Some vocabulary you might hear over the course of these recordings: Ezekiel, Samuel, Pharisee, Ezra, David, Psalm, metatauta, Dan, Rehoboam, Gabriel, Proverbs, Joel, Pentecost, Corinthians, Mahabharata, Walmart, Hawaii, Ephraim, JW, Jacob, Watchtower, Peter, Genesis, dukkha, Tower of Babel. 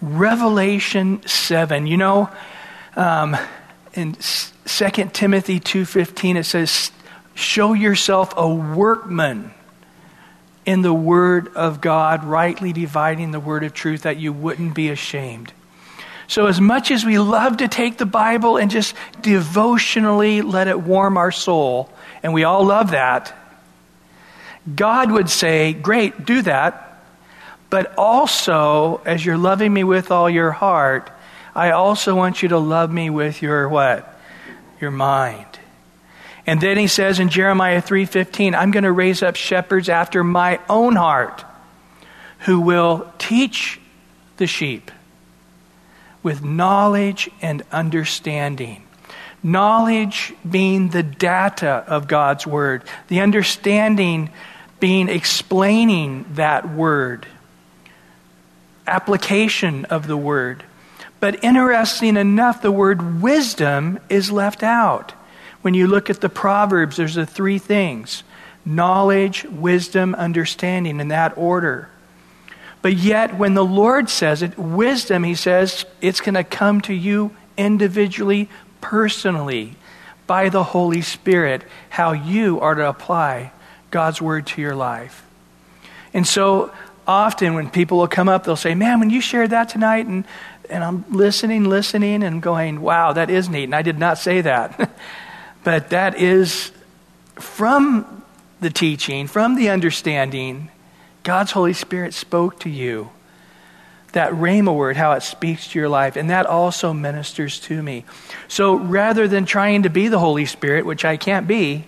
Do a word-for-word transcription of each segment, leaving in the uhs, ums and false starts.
Revelation seven. You know, um, in Second Timothy two fifteen, it says, show yourself a workman in the word of God, rightly dividing the word of truth, that you wouldn't be ashamed. So as much as we love to take the Bible and just devotionally let it warm our soul, and we all love that, God would say, great, do that, but also, as you're loving me with all your heart, I also want you to love me with your what? Your mind. And then he says in Jeremiah three fifteen, I'm going to raise up shepherds after my own heart who will teach the sheep with knowledge and understanding. Knowledge being the data of God's word, the understanding being explaining that word, application of the word. But interesting enough, the word wisdom is left out. When you look at the Proverbs, there's the three things: knowledge, wisdom, understanding, in that order. But yet, when the Lord says it, wisdom, he says, it's going to come to you individually, personally, by the Holy Spirit, how you are to apply God's word to your life. And so often when people will come up, they'll say, man, when you shared that tonight, and, and I'm listening, listening, and going, wow, that is neat, and I did not say that. But that is from the teaching, from the understanding, God's Holy Spirit spoke to you. That rhema word, how it speaks to your life, and that also ministers to me. So rather than trying to be the Holy Spirit, which I can't be,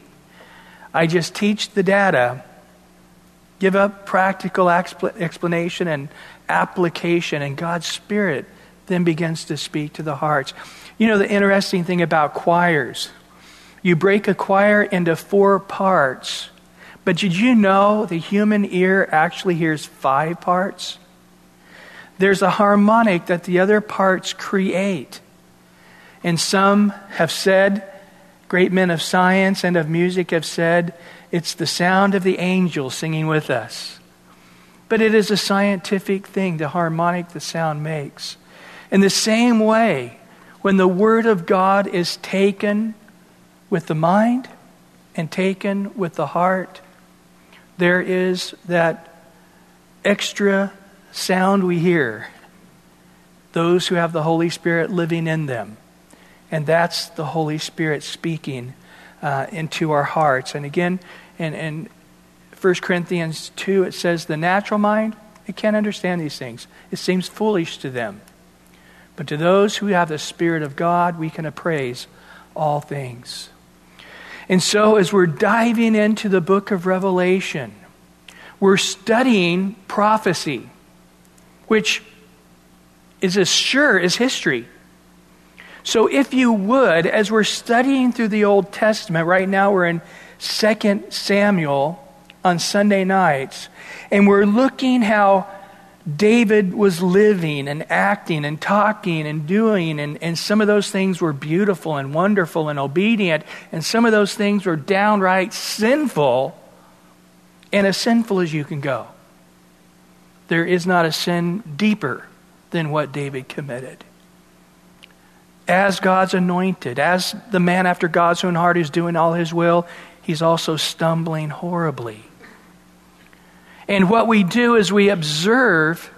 I just teach the data, give up practical expl- explanation and application, and God's Spirit then begins to speak to the hearts. You know, the interesting thing about choirs, you break a choir into four parts, but did you know the human ear actually hears five parts? There's a harmonic that the other parts create. And some have said, great men of science and of music have said, it's the sound of the angels singing with us. But it is a scientific thing, the harmonic the sound makes. In the same way, when the word of God is taken with the mind and taken with the heart, there is that extra sound we hear, those who have the Holy Spirit living in them. And that's the Holy Spirit speaking uh, into our hearts. And again, in, in First Corinthians two, it says, the natural mind, it can't understand these things. It seems foolish to them. But to those who have the Spirit of God, we can appraise all things. And so as we're diving into the book of Revelation, we're studying prophecy, which is as sure as history. So if you would, as we're studying through the Old Testament, right now we're in Second Samuel on Sunday nights, and we're looking how David was living and acting and talking and doing, and, and some of those things were beautiful and wonderful and obedient, and some of those things were downright sinful, and as sinful as you can go. There is not a sin deeper than what David committed. As God's anointed, as the man after God's own heart is doing all his will, he's also stumbling horribly. And what we do is we observe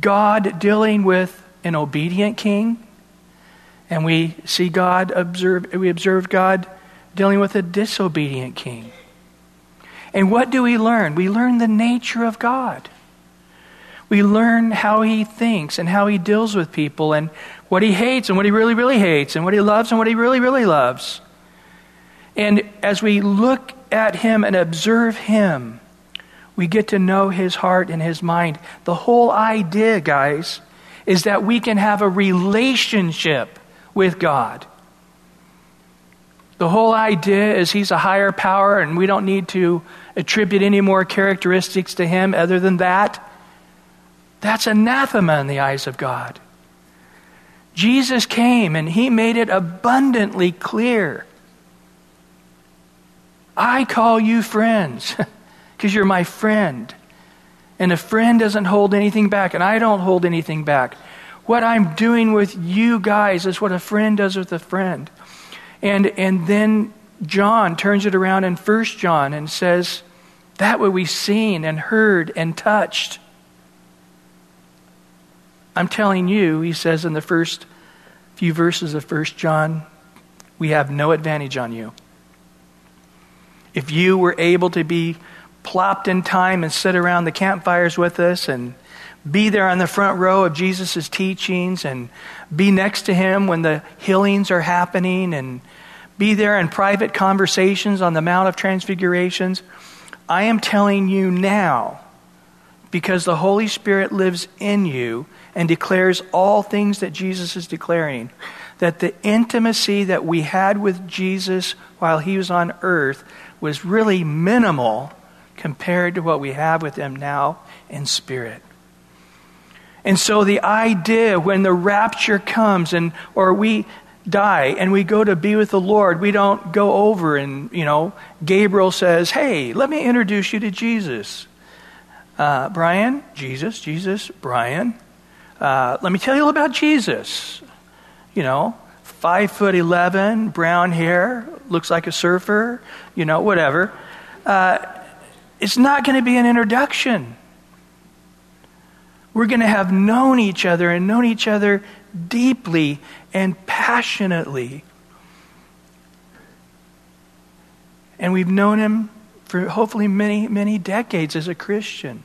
God dealing with an obedient king, and we see God observe we observe God dealing with a disobedient king. And what do we learn? We learn the nature of God. We learn how he thinks and how he deals with people, and what he hates and what he really, really hates, and what he loves and what he really, really loves. And as we look at him and observe him, we get to know his heart and his mind. The whole idea, guys, is that we can have a relationship with God. The whole idea is he's a higher power and we don't need to attribute any more characteristics to him other than that. That's anathema in the eyes of God. Jesus came and he made it abundantly clear. I call you friends. Because you're my friend. And a friend doesn't hold anything back, and I don't hold anything back. What I'm doing with you guys is what a friend does with a friend. And and then John turns it around in First John and says, that what we've seen and heard and touched, I'm telling you, he says in the first few verses of First John, we have no advantage on you. If you were able to be plopped in time and sit around the campfires with us and be there on the front row of Jesus' teachings and be next to him when the healings are happening and be there in private conversations on the Mount of Transfigurations, I am telling you now, because the Holy Spirit lives in you and declares all things that Jesus is declaring, that the intimacy that we had with Jesus while he was on earth was really minimal compared to what we have with him now in spirit. And so the idea when the rapture comes and or we die and we go to be with the Lord, we don't go over and, you know, Gabriel says, hey, let me introduce you to Jesus. Uh, Brian, Jesus, Jesus, Brian. Uh, let me tell you all about Jesus. You know, five foot eleven, brown hair, looks like a surfer, you know, whatever. Uh, it's not going to be an introduction. We're going to have known each other and known each other deeply and passionately. And we've known him for hopefully many, many decades as a Christian.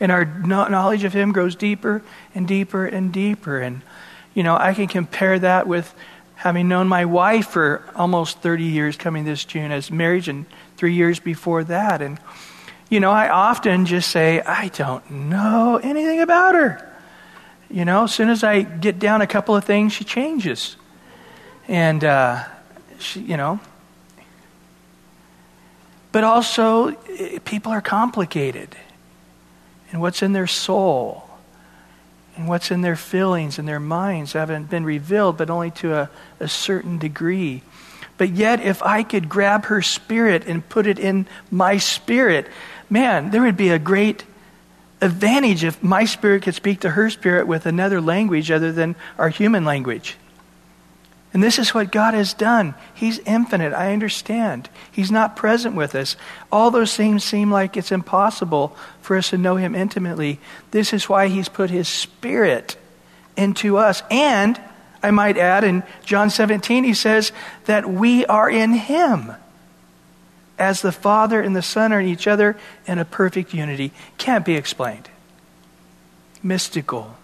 And our knowledge of him grows deeper and deeper and deeper. And, you know, I can compare that with having known my wife for almost thirty years coming this June as marriage and three years before that. And, you know, I often just say, I don't know anything about her. You know, as soon as I get down a couple of things, she changes. And, uh, she, you know. But also, people are complicated. And what's in their soul and what's in their feelings and their minds haven't been revealed, but only to a, a certain degree. But yet, if I could grab her spirit and put it in my spirit, man, there would be a great advantage if my spirit could speak to her spirit with another language other than our human language. And this is what God has done. He's infinite, I understand. He's not present with us. All those things seem like it's impossible for us to know him intimately. This is why he's put his spirit into us. And I might add, in John seventeen, he says that we are in him, as the Father and the Son are in each other in a perfect unity. Can't be explained. Mystical,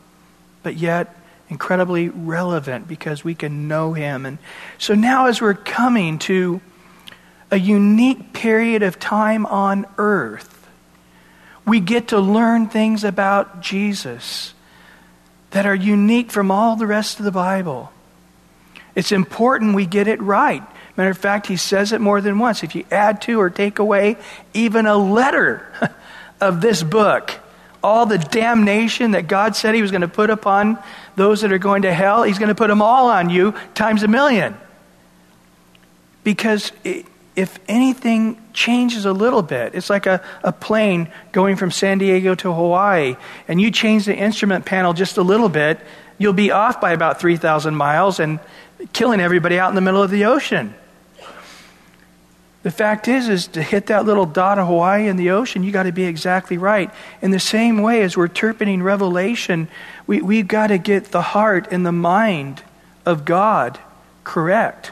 but yet incredibly relevant because we can know him. And so now as we're coming to a unique period of time on earth, we get to learn things about Jesus that are unique from all the rest of the Bible. It's important we get it right. Matter of fact, he says it more than once. If you add to or take away even a letter of this book, all the damnation that God said he was going to put upon those that are going to hell, he's going to put them all on you times a million. Because if anything changes a little bit, it's like a, a plane going from San Diego to Hawaii, and you change the instrument panel just a little bit, you'll be off by about three thousand miles and killing everybody out in the middle of the ocean. The fact is, is to hit that little dot of Hawaii in the ocean, you got to be exactly right. In the same way as we're interpreting Revelation, we, we've got to get the heart and the mind of God correct.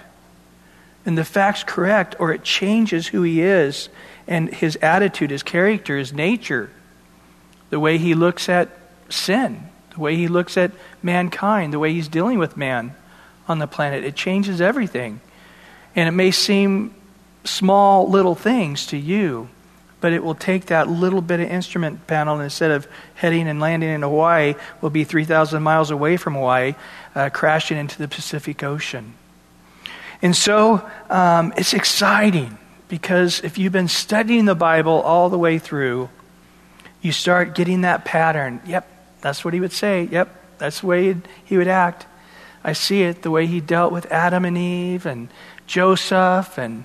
And the facts correct, or it changes who he is and his attitude, his character, his nature, the way he looks at sin, the way he looks at mankind, the way he's dealing with man on the planet. It changes everything. And it may seem small little things to you, but it will take that little bit of instrument panel, and instead of heading and landing in Hawaii, we'll be three thousand miles away from Hawaii, uh, crashing into the Pacific Ocean. And so um, it's exciting, because if you've been studying the Bible all the way through, you start getting that pattern. Yep, that's what he would say. Yep, that's the way he would act. I see it, the way he dealt with Adam and Eve and Joseph and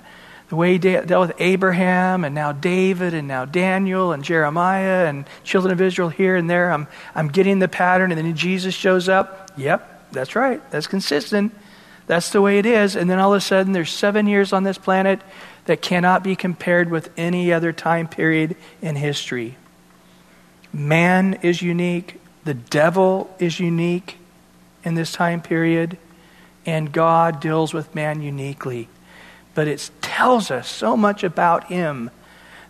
The way he de- dealt with Abraham and now David and now Daniel and Jeremiah and children of Israel here and there. I'm I'm getting the pattern, and then Jesus shows up. Yep, that's right. That's consistent. That's the way it is. And then all of a sudden there's seven years on this planet that cannot be compared with any other time period in history. Man is unique. The devil is unique in this time period. And God deals with man uniquely. But it tells us so much about him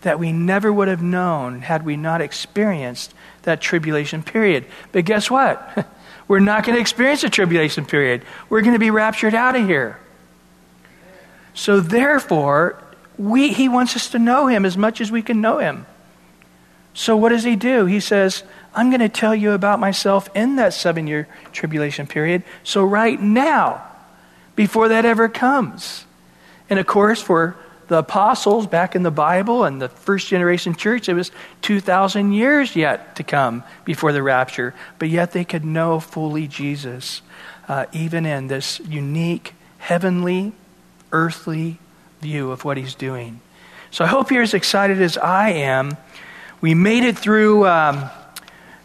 that we never would have known had we not experienced that tribulation period. But guess what? We're not going to experience a tribulation period. We're going to be raptured out of here. So therefore, we, he wants us to know him as much as we can know him. So what does he do? He says, I'm going to tell you about myself in that seven-year tribulation period. So right now, before that ever comes. And of course, for the apostles back in the Bible and the first generation church, it was two thousand years yet to come before the rapture. But yet they could know fully Jesus, uh, even in this unique, heavenly, earthly view of what he's doing. So I hope you're as excited as I am. We made it through um,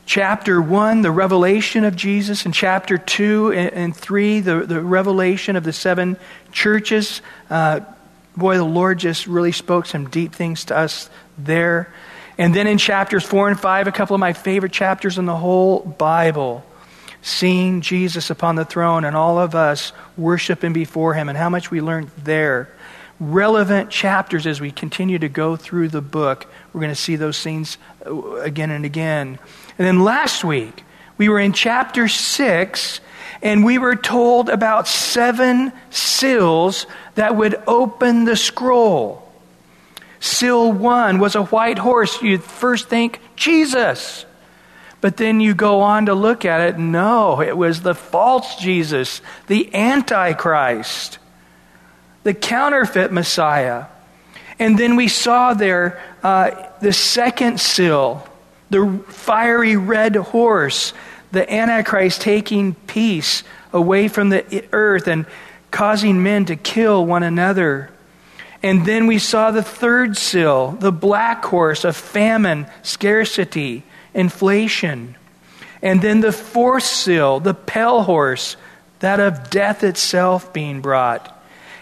chapter one, the revelation of Jesus, and chapter two and, and three, the, the revelation of the seven churches. Uh, boy, the Lord just really spoke some deep things to us there. And then in chapters four and five, a couple of my favorite chapters in the whole Bible, seeing Jesus upon the throne and all of us worshiping before him and how much we learned there. Relevant chapters as we continue to go through the book. We're going to see those scenes again and again. And then last week, we were in chapter six, and we were told about seven seals that would open the scroll. Seal one was a white horse. You'd first think, Jesus. But then you go on to look at it. No, it was the false Jesus, the Antichrist, the counterfeit Messiah. And then we saw there uh, the second seal, the fiery red horse, the Antichrist taking peace away from the earth and causing men to kill one another. And then we saw the third seal, the black horse of famine, scarcity, inflation. And then the fourth seal, the pale horse, that of death itself being brought.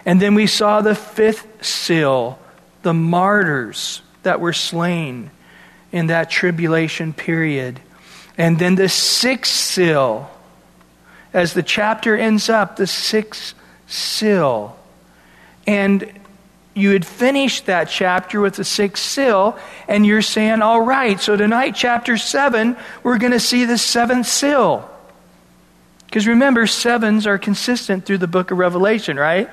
And then we saw the fifth seal, the martyrs that were slain in that tribulation period. And then the sixth seal, as the chapter ends up, the sixth seal. And you had finished that chapter with the sixth seal, and you're saying, all right, so tonight, chapter seven, we're going to see the seventh seal. Because remember, sevens are consistent through the book of Revelation, right?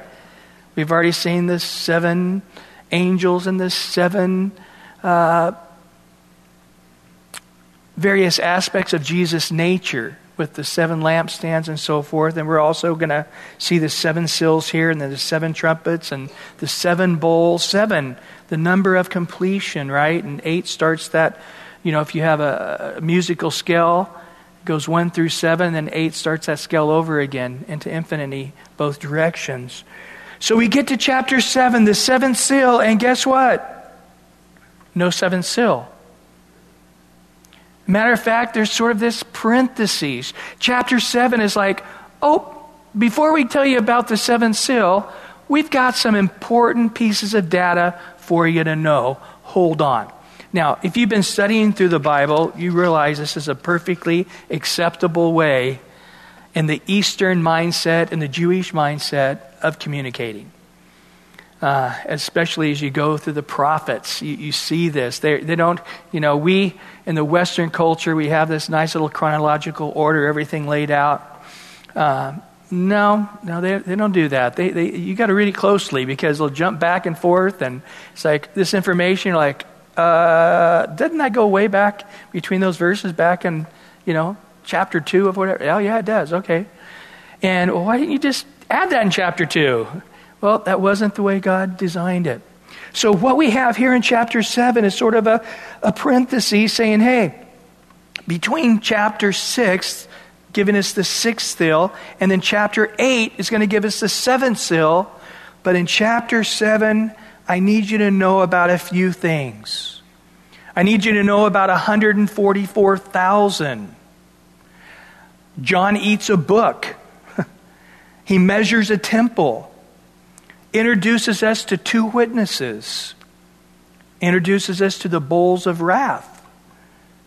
We've already seen the seven angels and the seven uh, various aspects of Jesus' nature with the seven lampstands and so forth. And we're also going to see the seven seals here, and then the seven trumpets and the seven bowls. Seven, the number of completion, right? And eight starts that, you know, if you have a, a musical scale, it goes one through seven, and then eight starts that scale over again into infinity, both directions. So we get to chapter seven, the seventh seal, and guess what? No seventh seal. Matter of fact, there's sort of this parentheses. Chapter seven is like, oh, before we tell you about the seventh seal, we've got some important pieces of data for you to know. Hold on. Now, if you've been studying through the Bible, you realize this is a perfectly acceptable way in the Eastern mindset and the Jewish mindset of communicating. Uh, especially as you go through the prophets, you, you see this. They they don't, you know, we in the Western culture, we have this nice little chronological order, everything laid out. Uh, no, no, they they don't do that. They they you got to read it closely because they'll jump back and forth, and it's like this information, you're like, uh, didn't that go way back between those verses back in, you know, chapter two of whatever? Oh yeah, it does. Okay, and well, why didn't you just add that in chapter two? Well, that wasn't the way God designed it. So what we have here in chapter seven is sort of a, a parenthesis saying, hey, between chapter six, giving us the sixth seal, and then chapter eight is going to give us the seventh seal. But in chapter seven, I need you to know about a few things. I need you to know about one hundred forty-four thousand. John eats a book. He measures a temple. Introduces us to two witnesses. Introduces us to the bowls of wrath.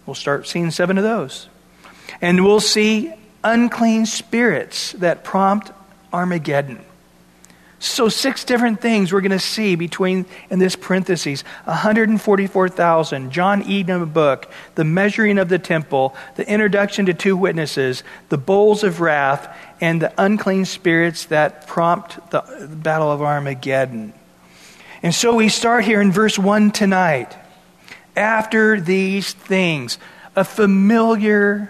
We'll start seeing seven of those. And we'll see unclean spirits that prompt Armageddon. So six different things we're going to see between, in this parentheses, one hundred forty-four thousand, John eating a book, the measuring of the temple, the introduction to two witnesses, the bowls of wrath, and the unclean spirits that prompt the battle of Armageddon. And so we start here in verse one tonight. After these things, a familiar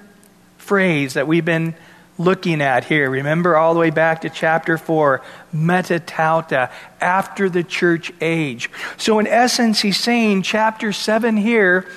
phrase that we've been looking at here. Remember all the way back to chapter four, metatauta, after the church age. So in essence, he's saying chapter seven here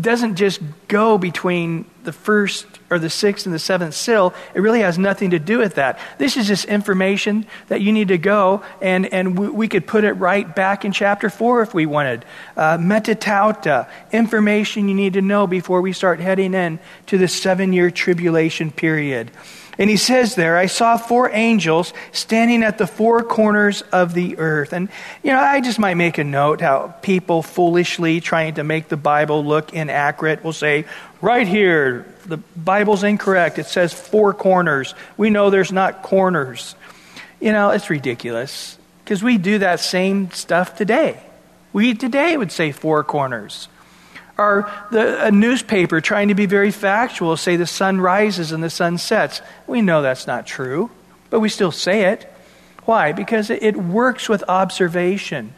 doesn't just go between the first or the sixth and the seventh seal. It really has nothing to do with that. This is just information that you need to go, and, and we, we could put it right back in chapter four if we wanted. Uh, metatauta, information you need to know before we start heading in to the seven-year tribulation period. And he says there, I saw four angels standing at the four corners of the earth. And, you know, I just might make a note how people foolishly trying to make the Bible look inaccurate will say, right here, the Bible's incorrect. It says four corners. We know there's not corners. You know, it's ridiculous because we do that same stuff today. We today would say four corners. Or the, a newspaper trying to be very factual, say the sun rises and the sun sets. We know that's not true, but we still say it. Why? Because it, it works with observation.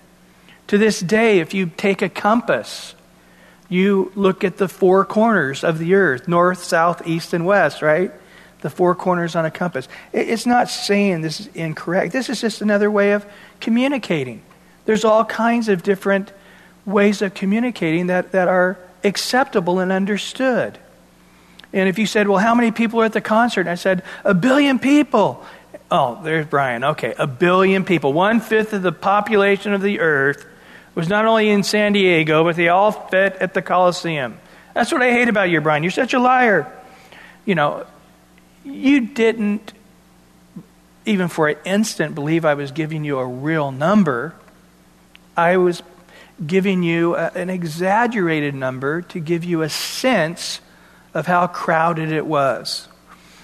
To this day, if you take a compass, you look at the four corners of the earth, north, south, east, and west, right? The four corners on a compass. It, it's not saying this is incorrect. This is just another way of communicating. There's all kinds of different ways of communicating that, that are acceptable and understood. And if you said, well, how many people are at the concert? And I said, a billion people. Oh, there's Brian. Okay, a billion people. One-fifth of the population of the earth was not only in San Diego, but they all fit at the Coliseum. That's what I hate about you, Brian. You're such a liar. You know, you didn't even for an instant believe I was giving you a real number. I was giving you a, an exaggerated number to give you a sense of how crowded it was.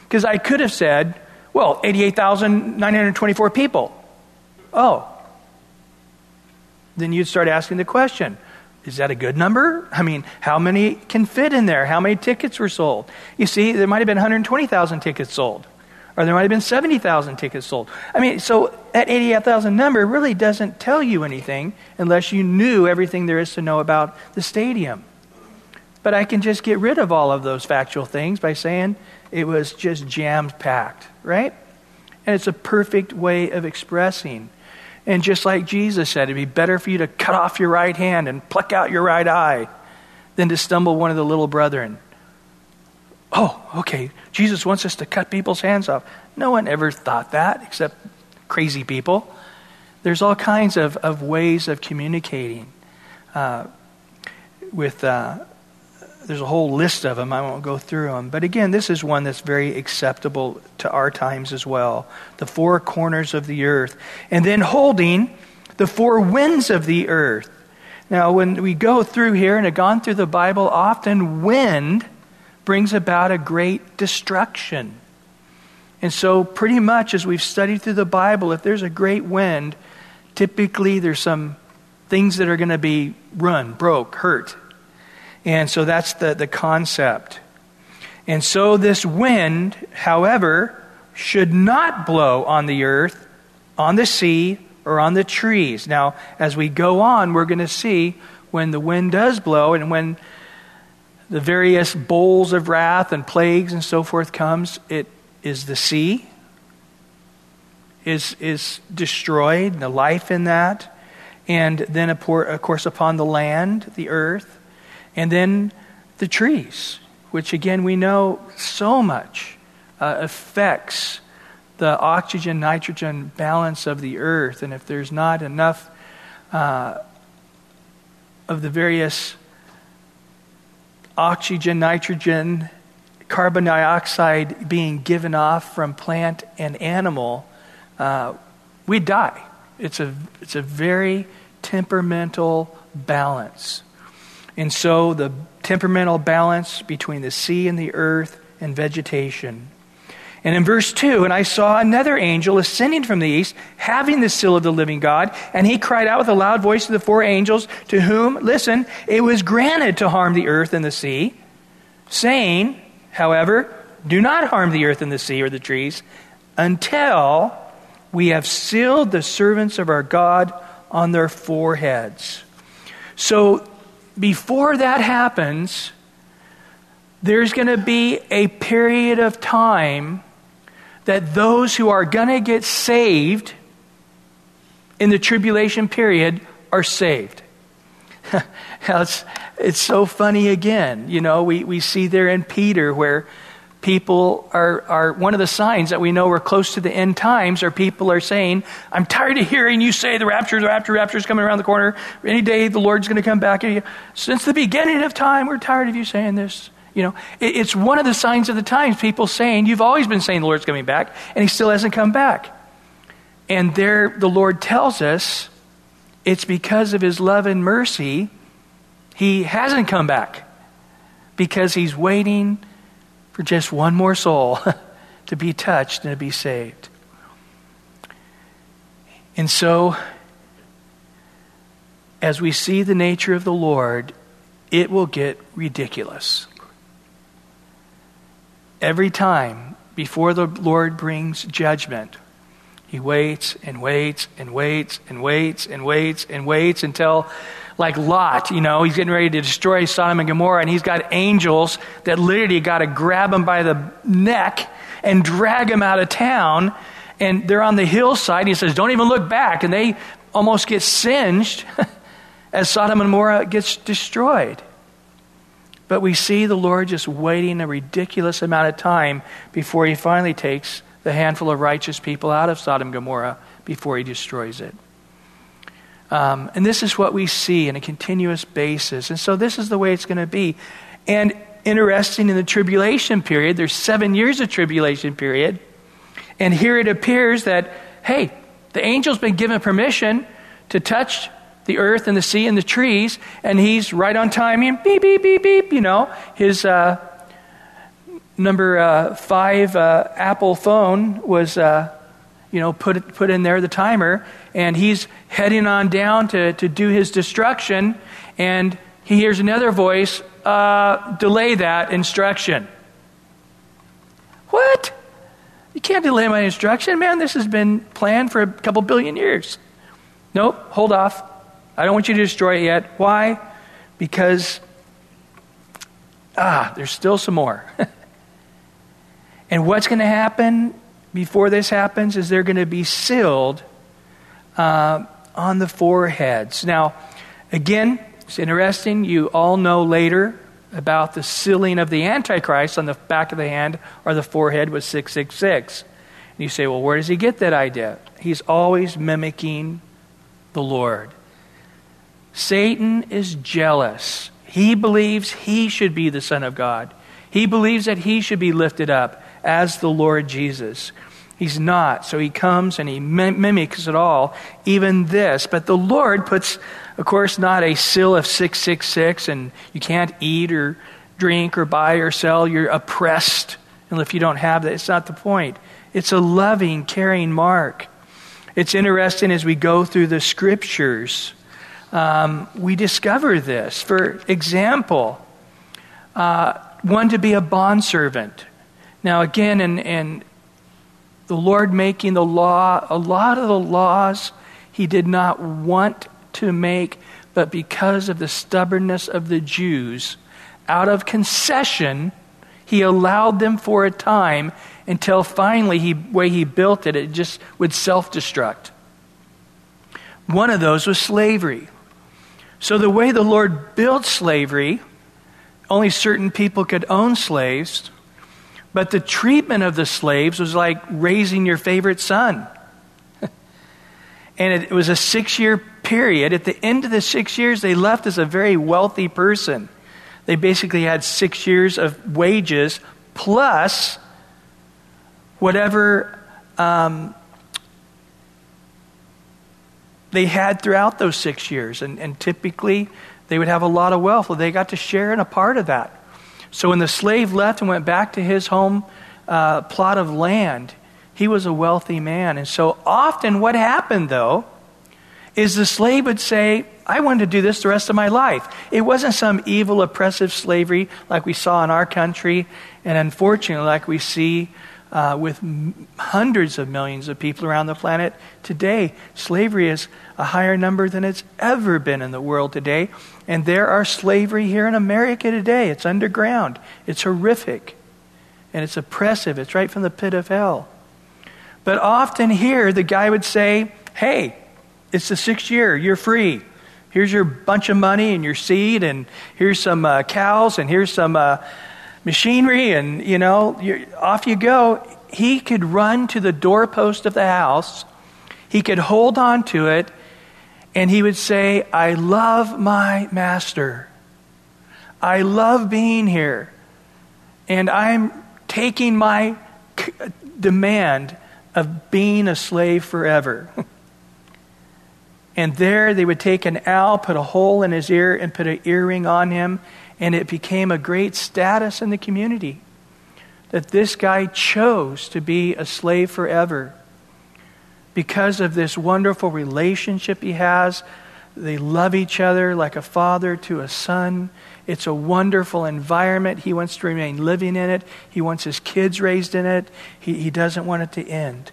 Because I could have said, well, eighty-eight thousand nine hundred twenty-four people. Oh. Then you'd start asking the question, is that a good number? I mean, how many can fit in there? How many tickets were sold? You see, there might have been one hundred twenty thousand tickets sold. Or there might have been seventy thousand tickets sold. I mean, so that eighty-eight thousand number really doesn't tell you anything unless you knew everything there is to know about the stadium. But I can just get rid of all of those factual things by saying it was just jam-packed, right? And it's a perfect way of expressing. And just like Jesus said, it'd be better for you to cut off your right hand and pluck out your right eye than to stumble one of the little brethren. Oh, okay, Jesus wants us to cut people's hands off. No one ever thought that except crazy people. There's all kinds of, of ways of communicating. Uh, with uh, there's a whole list of them. I won't go through them. But again, this is one that's very acceptable to our times as well. The four corners of the earth. And then holding the four winds of the earth. Now, when we go through here and have gone through the Bible, often wind brings about a great destruction. And so pretty much as we've studied through the Bible, if there's a great wind, typically there's some things that are going to be run, broke, hurt. And so that's the, the concept. And so this wind, however, should not blow on the earth, on the sea, or on the trees. Now, as we go on, we're going to see when the wind does blow and when the various bowls of wrath and plagues and so forth comes, it is the sea is is destroyed, and the life in that, and then of course upon the land, the earth, and then the trees, which again we know so much uh, affects the oxygen-nitrogen balance of the earth, and if there's not enough uh, of the various oxygen, nitrogen, carbon dioxide being given off from plant and animal, uh, we die. It's a it's a very temperamental balance. And so the temperamental balance between the sea and the earth and vegetation. And in verse two, and I saw another angel ascending from the east, having the seal of the living God, and he cried out with a loud voice to the four angels, to whom, listen, it was granted to harm the earth and the sea, saying, however, do not harm the earth and the sea or the trees, until we have sealed the servants of our God on their foreheads. So before that happens, there's going to be a period of time that those who are going to get saved in the tribulation period are saved. it's, it's so funny again. You know, we, we see there in Peter where people are, are, one of the signs that we know we're close to the end times are people are saying, I'm tired of hearing you say the rapture, the rapture, rapture is coming around the corner. Any day the Lord's going to come back. Since the beginning of time, we're tired of you saying this. You know, it, it's one of the signs of the times, people saying, you've always been saying the Lord's coming back, and he still hasn't come back. And there the Lord tells us it's because of his love and mercy he hasn't come back, because he's waiting for just one more soul to be touched and to be saved. And so, as we see the nature of the Lord, it will get ridiculous. Every time before the Lord brings judgment, he waits and waits and waits and waits and waits and waits until, like Lot, you know, he's getting ready to destroy Sodom and Gomorrah, and he's got angels that literally got to grab him by the neck and drag him out of town, and they're on the hillside, and he says, don't even look back, and they almost get singed as Sodom and Gomorrah gets destroyed. But we see the Lord just waiting a ridiculous amount of time before he finally takes the handful of righteous people out of Sodom and Gomorrah before he destroys it. Um, and this is what we see on a continuous basis. And so this is the way it's going to be. And interesting, in the tribulation period, there's seven years of tribulation period. And here it appears that, hey, the angel's been given permission to touch the earth and the sea and the trees, and he's right on timing, beep, beep, beep, beep, you know. His uh, number uh, five uh, Apple phone was uh, you know, put put in there, the timer, and he's heading on down to, to do his destruction, and he hears another voice, uh, delay that instruction. What? You can't delay my instruction, man. This has been planned for a couple billion years. Nope, hold off. I don't want you to destroy it yet. Why? Because, ah, there's still some more. And what's going to happen before this happens is they're going to be sealed uh, on the foreheads. Now, again, it's interesting. You all know later about the sealing of the Antichrist on the back of the hand or the forehead with six six six. And you say, well, where does he get that idea? He's always mimicking the Lord. Satan is jealous. He believes he should be the Son of God. He believes that he should be lifted up as the Lord Jesus. He's not. So he comes and he mim- mimics it all, even this. But the Lord puts, of course, not a seal of six six six, and you can't eat or drink or buy or sell. You're oppressed. And if you don't have that, it's not the point. It's a loving, caring mark. It's interesting as we go through the scriptures, um, we discover this. For example, uh, one to be a bondservant. Now again, and, and the Lord making the law, a lot of the laws he did not want to make, but because of the stubbornness of the Jews, out of concession, he allowed them for a time until finally, he, the way he built it, it just would self-destruct. One of those was slavery. So the way the Lord built slavery, only certain people could own slaves, but the treatment of the slaves was like raising your favorite son. And it was a six-year period, at the end of the six years, they left as a very wealthy person. They basically had six years of wages plus whatever um, they had throughout those six years. And, and typically, they would have a lot of wealth. Well, they got to share in a part of that. So when the slave left and went back to his home uh, plot of land, he was a wealthy man. And so often what happened, though, is the slave would say, I wanted to do this the rest of my life. It wasn't some evil, oppressive slavery like we saw in our country, and unfortunately like we see uh, with m- hundreds of millions of people around the planet today. Slavery is a higher number than it's ever been in the world today. And there are slavery here in America today. It's underground. It's horrific. And it's oppressive. It's right from the pit of hell. But often here, the guy would say, hey, it's the sixth year. You're free. Here's your bunch of money and your seed, and here's some uh, cows, and here's some uh, machinery, and, you know, you're, off you go. He could run to the doorpost of the house. He could hold on to it. And he would say, I love my master. I love being here. And I'm taking my c- demand of being a slave forever. And there they would take an owl, put a hole in his ear, and put an earring on him. And it became a great status in the community that this guy chose to be a slave forever. Because of this wonderful relationship he has, they love each other like a father to a son. It's a wonderful environment. He wants to remain living in it. He wants his kids raised in it. He, he doesn't want it to end.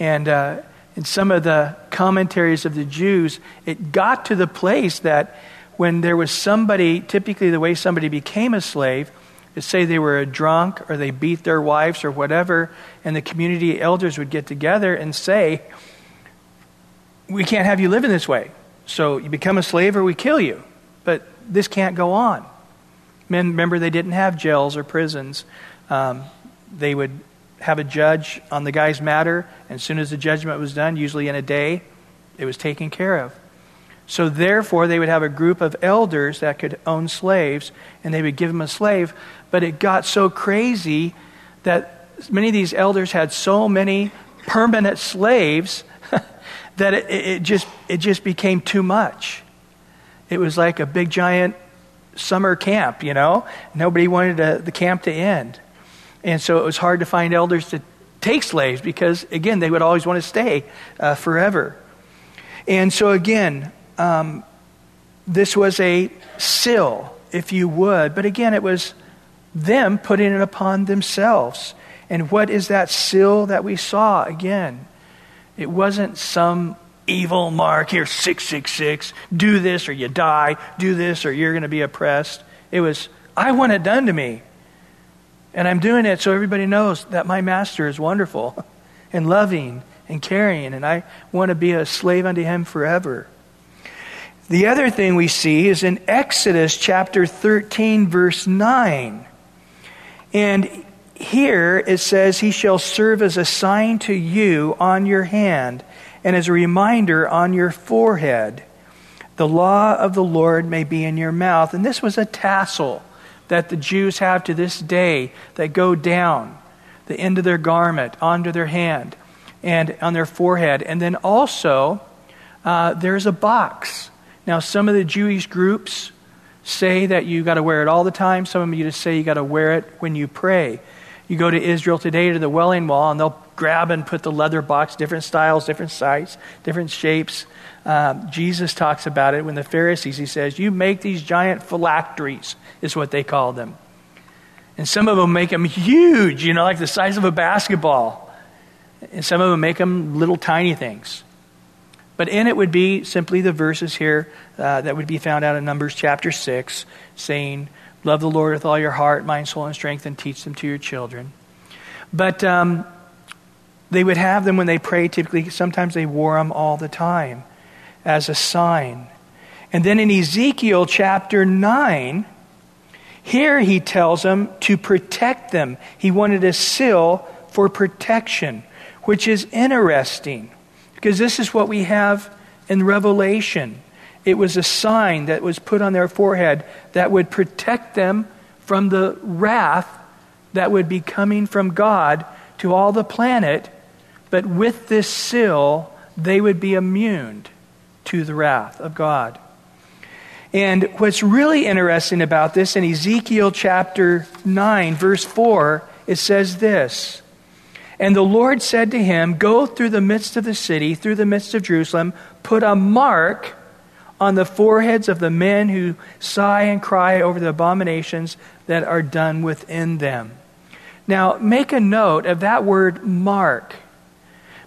And uh, in some of the commentaries of the Jews, it got to the place that when there was somebody, typically the way somebody became a slave, say they were a drunk or they beat their wives or whatever, and the community elders would get together and say, we can't have you living this way. So you become a slave or we kill you. But this can't go on. Men, remember, they didn't have jails or prisons. Um, they would have a judge on the guy's matter, and as soon as the judgment was done, usually in a day, it was taken care of. So therefore, they would have a group of elders that could own slaves, and they would give them a slave. But it got so crazy that many of these elders had so many permanent slaves that it, it just it just became too much. It was like a big giant summer camp, you know? Nobody wanted a, the camp to end. And so it was hard to find elders to take slaves because, again, they would always want to stay uh, forever. And so again, Um, this was a seal, if you would. But again, it was them putting it upon themselves. And what is that seal that we saw? Again, it wasn't some evil mark here, six six six, do this or you die, do this or you're going to be oppressed. It was, I want it done to me. And I'm doing it so everybody knows that my master is wonderful and loving and caring, and I want to be a slave unto him forever. The other thing we see is in Exodus chapter thirteen, verse nine. And here it says, he shall serve as a sign to you on your hand and as a reminder on your forehead. The law of the Lord may be in your mouth. And this was a tassel that the Jews have to this day that go down the end of their garment, onto their hand and on their forehead. And then also uh, there's a box. Now, some of the Jewish groups say that you got to wear it all the time. Some of you just say you got to wear it when you pray. You go to Israel today to the Welling Wall, and they'll grab and put the leather box, different styles, different sizes, different shapes. Um, Jesus talks about it when the Pharisees, he says, you make these giant phylacteries, is what they call them. And some of them make them huge, you know, like the size of a basketball. And some of them make them little tiny things. But in it would be simply the verses here uh, that would be found out in Numbers chapter six, saying, love the Lord with all your heart, mind, soul, and strength, and teach them to your children. But um, they would have them when they pray, typically. Sometimes they wore them all the time as a sign. And then in Ezekiel chapter nine, here he tells them to protect them. He wanted a seal for protection, which is interesting. Because this is what we have in Revelation. It was a sign that was put on their forehead that would protect them from the wrath that would be coming from God to all the planet, but with this seal, they would be immune to the wrath of God. And what's really interesting about this, in Ezekiel chapter nine, verse four, it says this, "And the Lord said to him, go through the midst of the city, through the midst of Jerusalem, put a mark on the foreheads of the men who sigh and cry over the abominations that are done within them." Now, make a note of that word mark,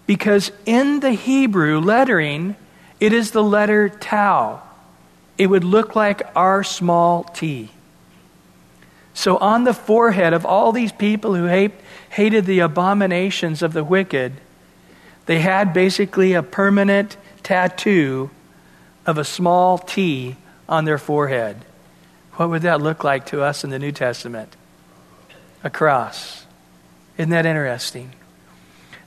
because in the Hebrew lettering, it is the letter tau. It would look like our small t. So on the forehead of all these people who hate, hated the abominations of the wicked, they had basically a permanent tattoo of a small t on their forehead. What would that look like to us in the New Testament? A cross. Isn't that interesting?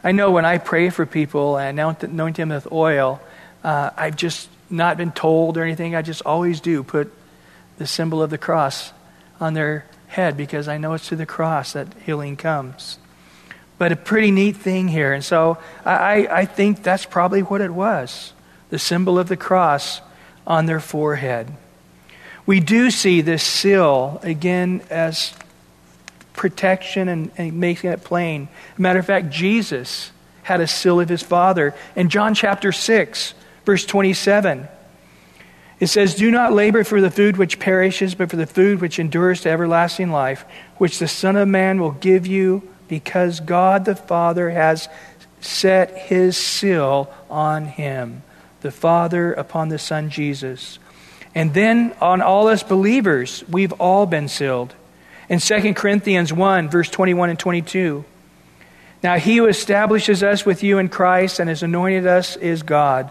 I know when I pray for people and anoint them with oil, uh, I've just not been told or anything. I just always do put the symbol of the cross on their head, because I know it's through the cross that healing comes. But a pretty neat thing here. And so I, I think that's probably what it was. The symbol of the cross on their forehead. We do see this seal, again, as protection and, and making it plain. Matter of fact, Jesus had a seal of his Father. In John chapter six, verse twenty-seven, it says, "Do not labor for the food which perishes, but for the food which endures to everlasting life, which the Son of Man will give you, because God the Father has set his seal on him." The Father upon the Son, Jesus. And then on all us believers, we've all been sealed. In Second Corinthians one, verse twenty-one and twenty-two, "Now he who establishes us with you in Christ and has anointed us is God,"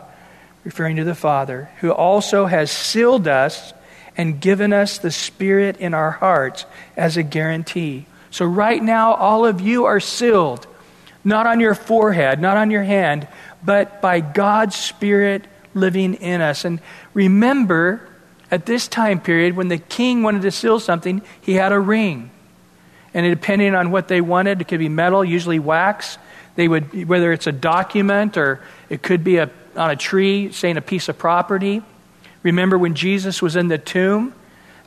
referring to the Father, "who also has sealed us and given us the Spirit in our hearts as a guarantee." So right now, all of you are sealed, not on your forehead, not on your hand, but by God's Spirit living in us. And remember, at this time period, when the king wanted to seal something, he had a ring. And depending on what they wanted, it could be metal, usually wax. They would, whether it's a document or it could be a, on a tree saying a piece of property. Remember when Jesus was in the tomb,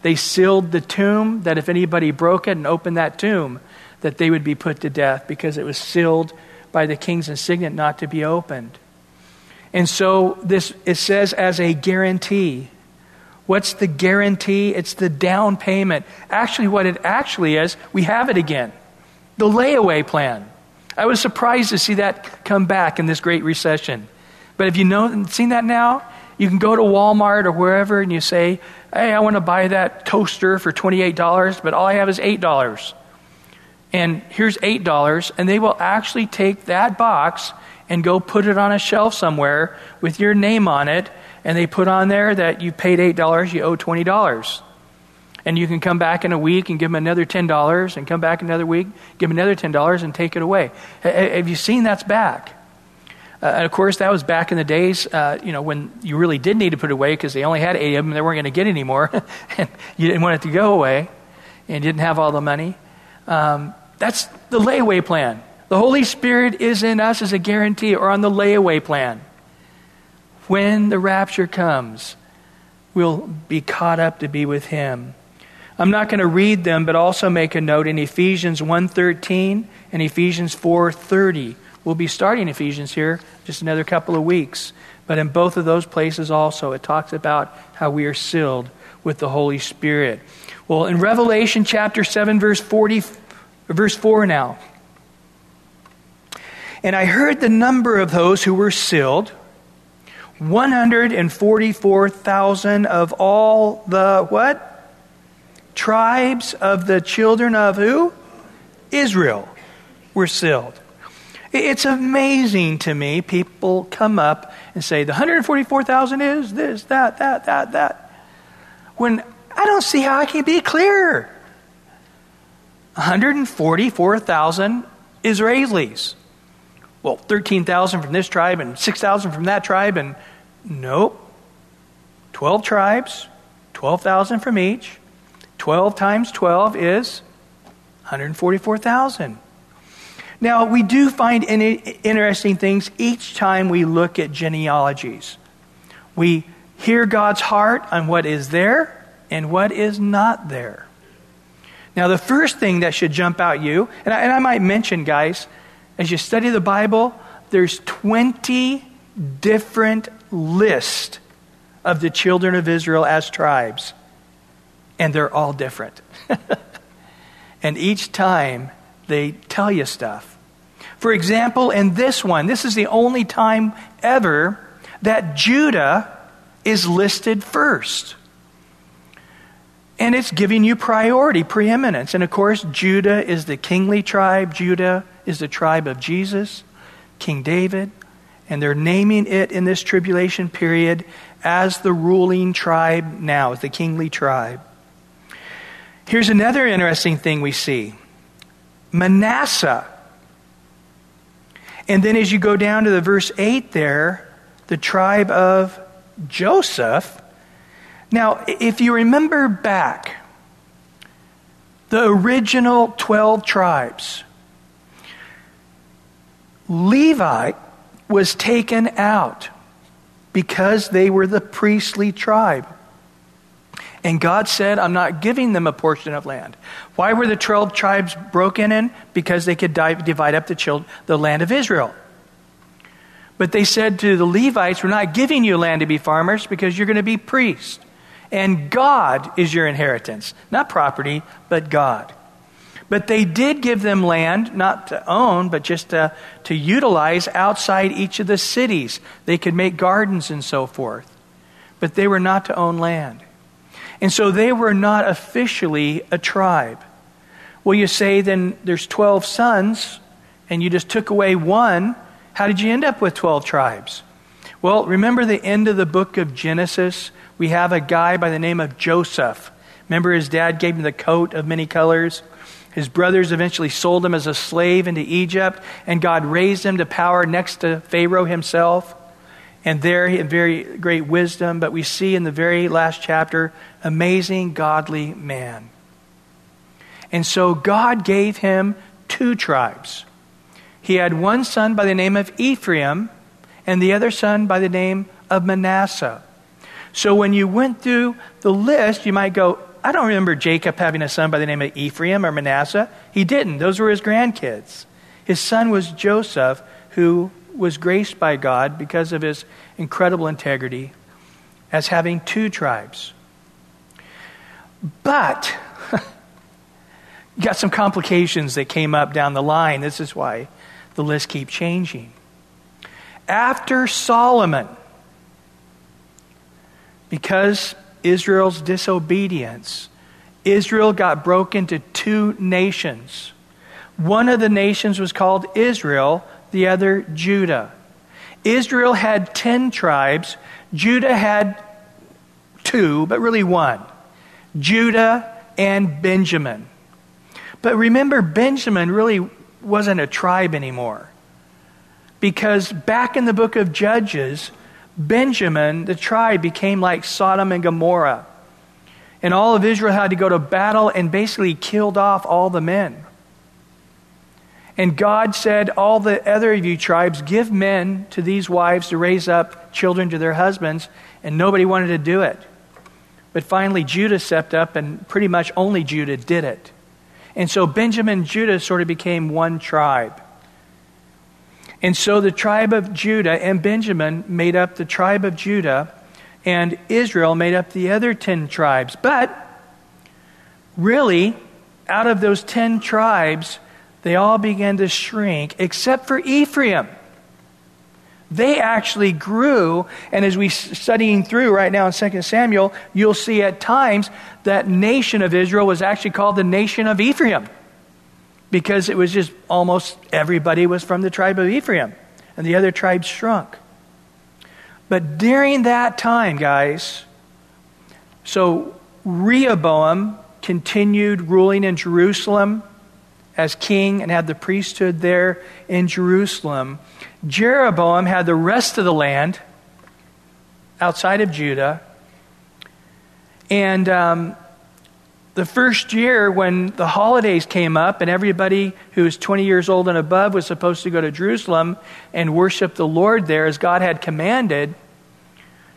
they sealed the tomb, that if anybody broke it and opened that tomb, that they would be put to death, because it was sealed by the king's insignia not to be opened. And so this, it says, as a guarantee. What's the guarantee? It's the down payment. Actually, what it actually is, we have it again. The layaway plan. I was surprised to see that come back in this Great Recession. But if you know, seen that now, you can go to Walmart or wherever and you say, "Hey, I want to buy that toaster for twenty-eight dollars, but all I have is eight dollars. And here's eight dollars, and they will actually take that box and go put it on a shelf somewhere with your name on it, and they put on there that you paid eight dollars, you owe twenty dollars. And you can come back in a week and give them another ten dollars, and come back another week, give them another ten dollars, and take it away. Have you seen that's back? Uh, and of course, that was back in the days uh, you know, when you really did need to put it away, because they only had eight of them, and they weren't going to get any more, and you didn't want it to go away, and you didn't have all the money. Um That's the layaway plan. The Holy Spirit is in us as a guarantee, or on the layaway plan. When the rapture comes, we'll be caught up to be with him. I'm not going to read them, but also make a note in Ephesians one thirteen and Ephesians four thirty. We'll be starting Ephesians here just another couple of weeks. But in both of those places also, it talks about how we are sealed with the Holy Spirit. Well, in Revelation chapter seven, verse forty-four, verse four now. "And I heard the number of those who were sealed, one hundred forty-four thousand of all the," what? "Tribes of the children of," who? "Israel were sealed." It's amazing to me, people come up and say, the one hundred forty-four thousand is this, that, that, that, that. When I don't see how I can be clearer. one hundred forty-four thousand Israelis. Well, thirteen thousand from this tribe and six thousand from that tribe and Nope. twelve tribes, twelve thousand from each. twelve times twelve is one hundred forty-four thousand. Now, we do find interesting things each time we look at genealogies. We hear God's heart on what is there and what is not there. Now, the first thing that should jump out at you, and I, and I might mention, guys, as you study the Bible, there's twenty different lists of the children of Israel as tribes. And they're all different. And each time they tell you stuff. For example, in this one, this is the only time ever that Judah is listed first. And it's giving you priority, preeminence. And of course, Judah is the kingly tribe. Judah is the tribe of Jesus, King David. And they're naming it in this tribulation period as the ruling tribe now, as the kingly tribe. Here's another interesting thing we see. Manasseh. And then as you go down to the verse eight there, the tribe of Joseph. Now, if you remember back, the original twelve tribes, Levi was taken out because they were the priestly tribe. And God said, I'm not giving them a portion of land. Why were the twelve tribes broken in? Because they could dive, divide up the, child, the land of Israel. But they said to the Levites, we're not giving you land to be farmers because you're going to be priests. And God is your inheritance. Not property, but God. But they did give them land, not to own, but just to, to utilize outside each of the cities. They could make gardens and so forth. But they were not to own land. And so they were not officially a tribe. Well, you say, then there's twelve sons, and you just took away one. How did you end up with twelve tribes? Well, remember the end of the book of Genesis? We have a guy by the name of Joseph. Remember his dad gave him the coat of many colors? His brothers eventually sold him as a slave into Egypt, and God raised him to power next to Pharaoh himself. And there in very great wisdom, but we see in the very last chapter, amazing godly man. And so God gave him two tribes. He had one son by the name of Ephraim and the other son by the name of Manasseh. So when you went through the list, you might go, I don't remember Jacob having a son by the name of Ephraim or Manasseh. He didn't. Those were his grandkids. His son was Joseph, who was graced by God because of his incredible integrity as having two tribes. But you got some complications that came up down the line. This is why the list keeps changing. After Solomon, because Israel's disobedience, Israel got broken into two nations. One of the nations was called Israel, the other Judah. Israel had ten tribes. Judah had two, but really one. Judah and Benjamin. But remember, Benjamin really wasn't a tribe anymore. Because back in the book of Judges, Benjamin, the tribe, became like Sodom and Gomorrah. And all of Israel had to go to battle and basically killed off all the men. And God said, all the other of you tribes, give men to these wives to raise up children to their husbands, and nobody wanted to do it. But finally Judah stepped up, and pretty much only Judah did it. And so Benjamin and Judah sort of became one tribe. And so the tribe of Judah and Benjamin made up the tribe of Judah, and Israel made up the other ten tribes. But really, out of those ten tribes, they all began to shrink, except for Ephraim. They actually grew, and as we're studying through right now in Second Samuel, you'll see at times that nation of Israel was actually called the nation of Ephraim, because it was just almost everybody was from the tribe of Ephraim, and the other tribes shrunk. But during that time, guys, so Rehoboam continued ruling in Jerusalem as king and had the priesthood there in Jerusalem. Jeroboam had the rest of the land, outside of Judah. And um, the first year when the holidays came up and everybody who was twenty years old and above was supposed to go to Jerusalem and worship the Lord there as God had commanded,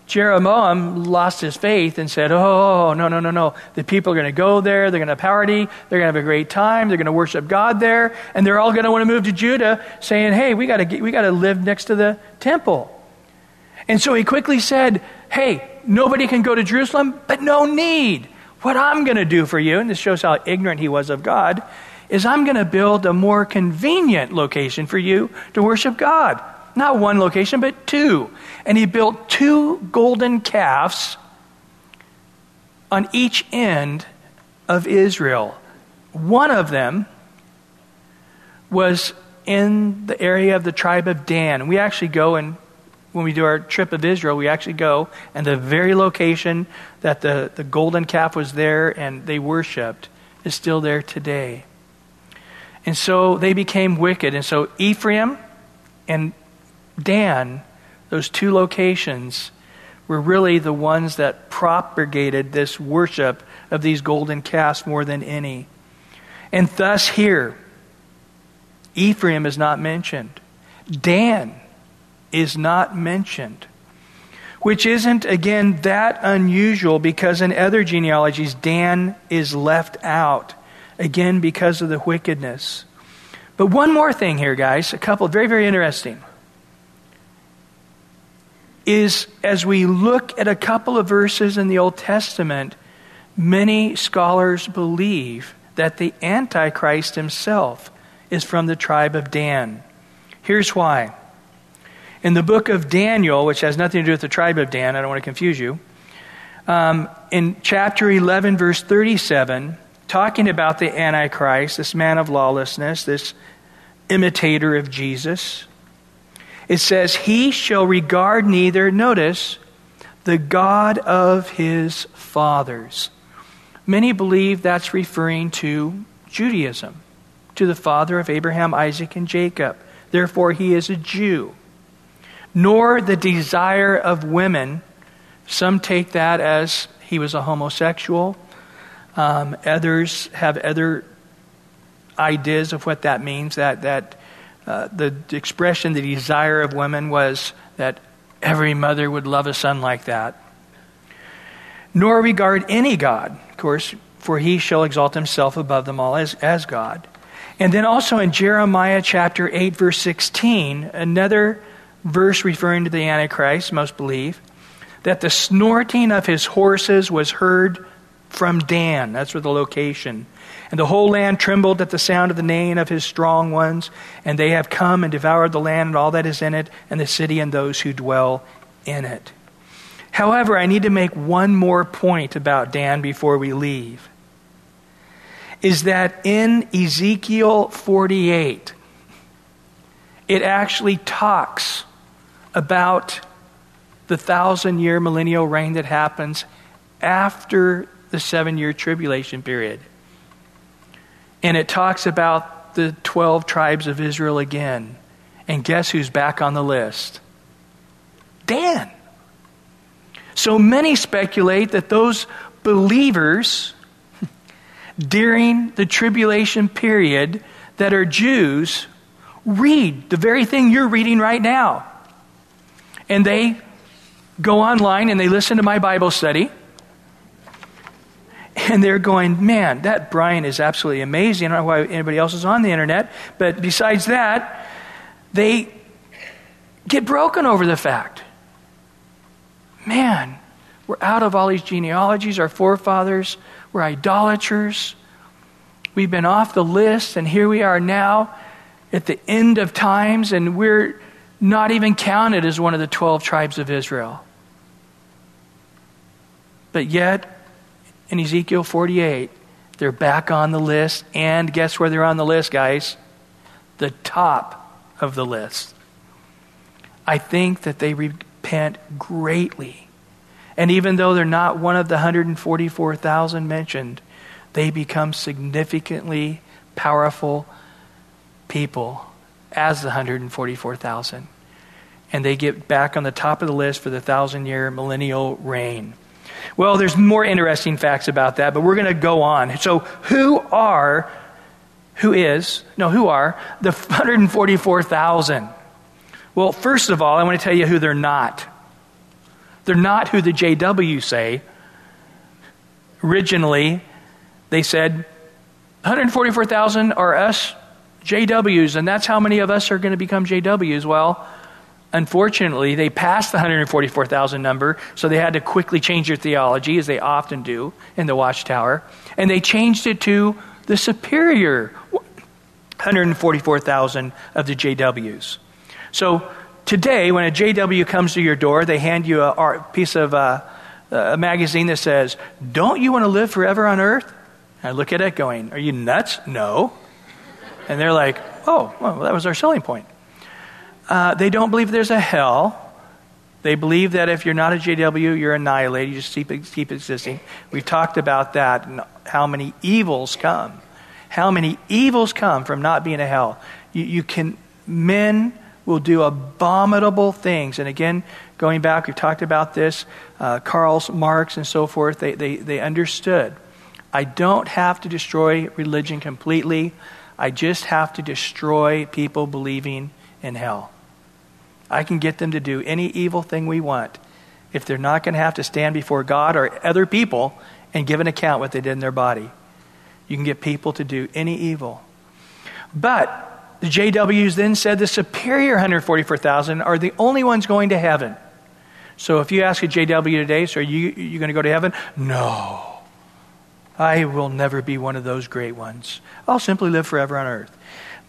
Jeroboam lost his faith and said, oh, no, no, no, no. The people are going to go there. They're going to party. They're going to have a great time. They're going to worship God there. And they're all going to want to move to Judah saying, hey, we got to we got to live next to the temple. And so he quickly said, hey, nobody can go to Jerusalem, but no need. What I'm going to do for you, and this shows how ignorant he was of God, is I'm going to build a more convenient location for you to worship God. Not one location, but two. And he built two golden calves on each end of Israel. One of them was in the area of the tribe of Dan. We actually go and when we do our trip of Israel, we actually go and the very location that the, the golden calf was there and they worshiped is still there today. And so they became wicked. And so Ephraim and Dan, those two locations, were really the ones that propagated this worship of these golden calves more than any. And thus here, Ephraim is not mentioned. Dan is not mentioned, which isn't, again, that unusual because in other genealogies, Dan is left out, again, because of the wickedness. But one more thing here, guys, a couple, very, very interesting, is as we look at a couple of verses in the Old Testament, many scholars believe that the Antichrist himself is from the tribe of Dan. Here's why. In the book of Daniel, which has nothing to do with the tribe of Dan, I don't want to confuse you, um, in chapter eleven, verse thirty-seven, talking about the Antichrist, this man of lawlessness, this imitator of Jesus, it says, he shall regard neither, notice, the God of his fathers. Many believe that's referring to Judaism, to the father of Abraham, Isaac, and Jacob. Therefore, he is a Jew. Nor the desire of women. Some take that as he was a homosexual. Um, others have other ideas of what that means, that that Uh, the expression, the desire of women was that every mother would love a son like that. Nor regard any God, of course, for he shall exalt himself above them all as, as God. And then also in Jeremiah chapter eight, verse sixteen, another verse referring to the Antichrist, most believe, that the snorting of his horses was heard from Dan. That's where the location. And the whole land trembled at the sound of the neighing of his strong ones, and they have come and devoured the land and all that is in it, and the city and those who dwell in it. However, I need to make one more point about Dan before we leave, is that in Ezekiel forty-eight, it actually talks about the thousand-year millennial reign that happens after the seven-year tribulation period. And it talks about the twelve tribes of Israel again. And guess who's back on the list? Dan. So many speculate that those believers during the tribulation period that are Jews read the very thing you're reading right now. And they go online and they listen to my Bible study. And they're going, man, that Brian is absolutely amazing. I don't know why anybody else is on the internet. But besides that, they get broken over the fact. Man, we're out of all these genealogies. Our forefathers were idolaters. We've been off the list. And here we are now at the end of times. And we're not even counted as one of the twelve tribes of Israel. But yet, in Ezekiel forty-eight, they're back on the list. And guess where they're on the list, guys? The top of the list. I think that they repent greatly. And even though they're not one of the one hundred forty-four thousand mentioned, they become significantly powerful people as the one hundred forty-four thousand. and they get back on the top of the list for the thousand-year millennial reign. Well, there's more interesting facts about that, but we're going to go on. So who are, who is, no, who are the one hundred forty-four thousand? Well, first of all, I want to tell you who they're not. They're not who the J W say. Originally, they said one hundred forty-four thousand are us J Ws, and that's how many of us are going to become J Ws. Well, unfortunately, they passed the one hundred forty-four thousand number, so they had to quickly change their theology, as they often do in the Watchtower, and they changed it to the superior one hundred forty-four thousand of the J Ws. So today, when a J W comes to your door, they hand you a piece of uh, a magazine that says, "Don't you want to live forever on earth?" And I look at it going, "Are you nuts?" No. And they're like, "Oh, well, that was our selling point." Uh, they don't believe there's a hell. They believe that if you're not a J W, you're annihilated. You just keep, keep existing. We've talked about that and how many evils come. How many evils come from not being a hell. You, you can, men will do abominable things. And again, going back, we've talked about this. Uh, Karl Marx and so forth, they, they, they understood. I don't have to destroy religion completely. I just have to destroy people believing in hell. I can get them to do any evil thing we want if they're not going to have to stand before God or other people and give an account what they did in their body. You can get people to do any evil. But the J Ws then said the superior one hundred forty-four thousand are the only ones going to heaven. So if you ask a J W today, so are you, are you going to go to heaven? No. I will never be one of those great ones. I'll simply live forever on earth.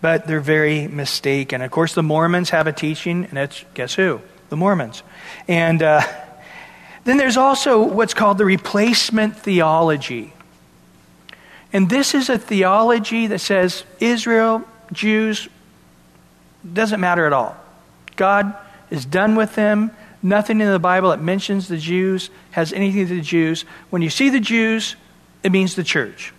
But they're very mistaken. Of course, the Mormons have a teaching, and it's, guess who? The Mormons. And uh, then there's also what's called the replacement theology. And this is a theology that says Israel, Jews, doesn't matter at all. God is done with them. Nothing in the Bible that mentions the Jews has anything to the Jews. When you see the Jews, it means the church.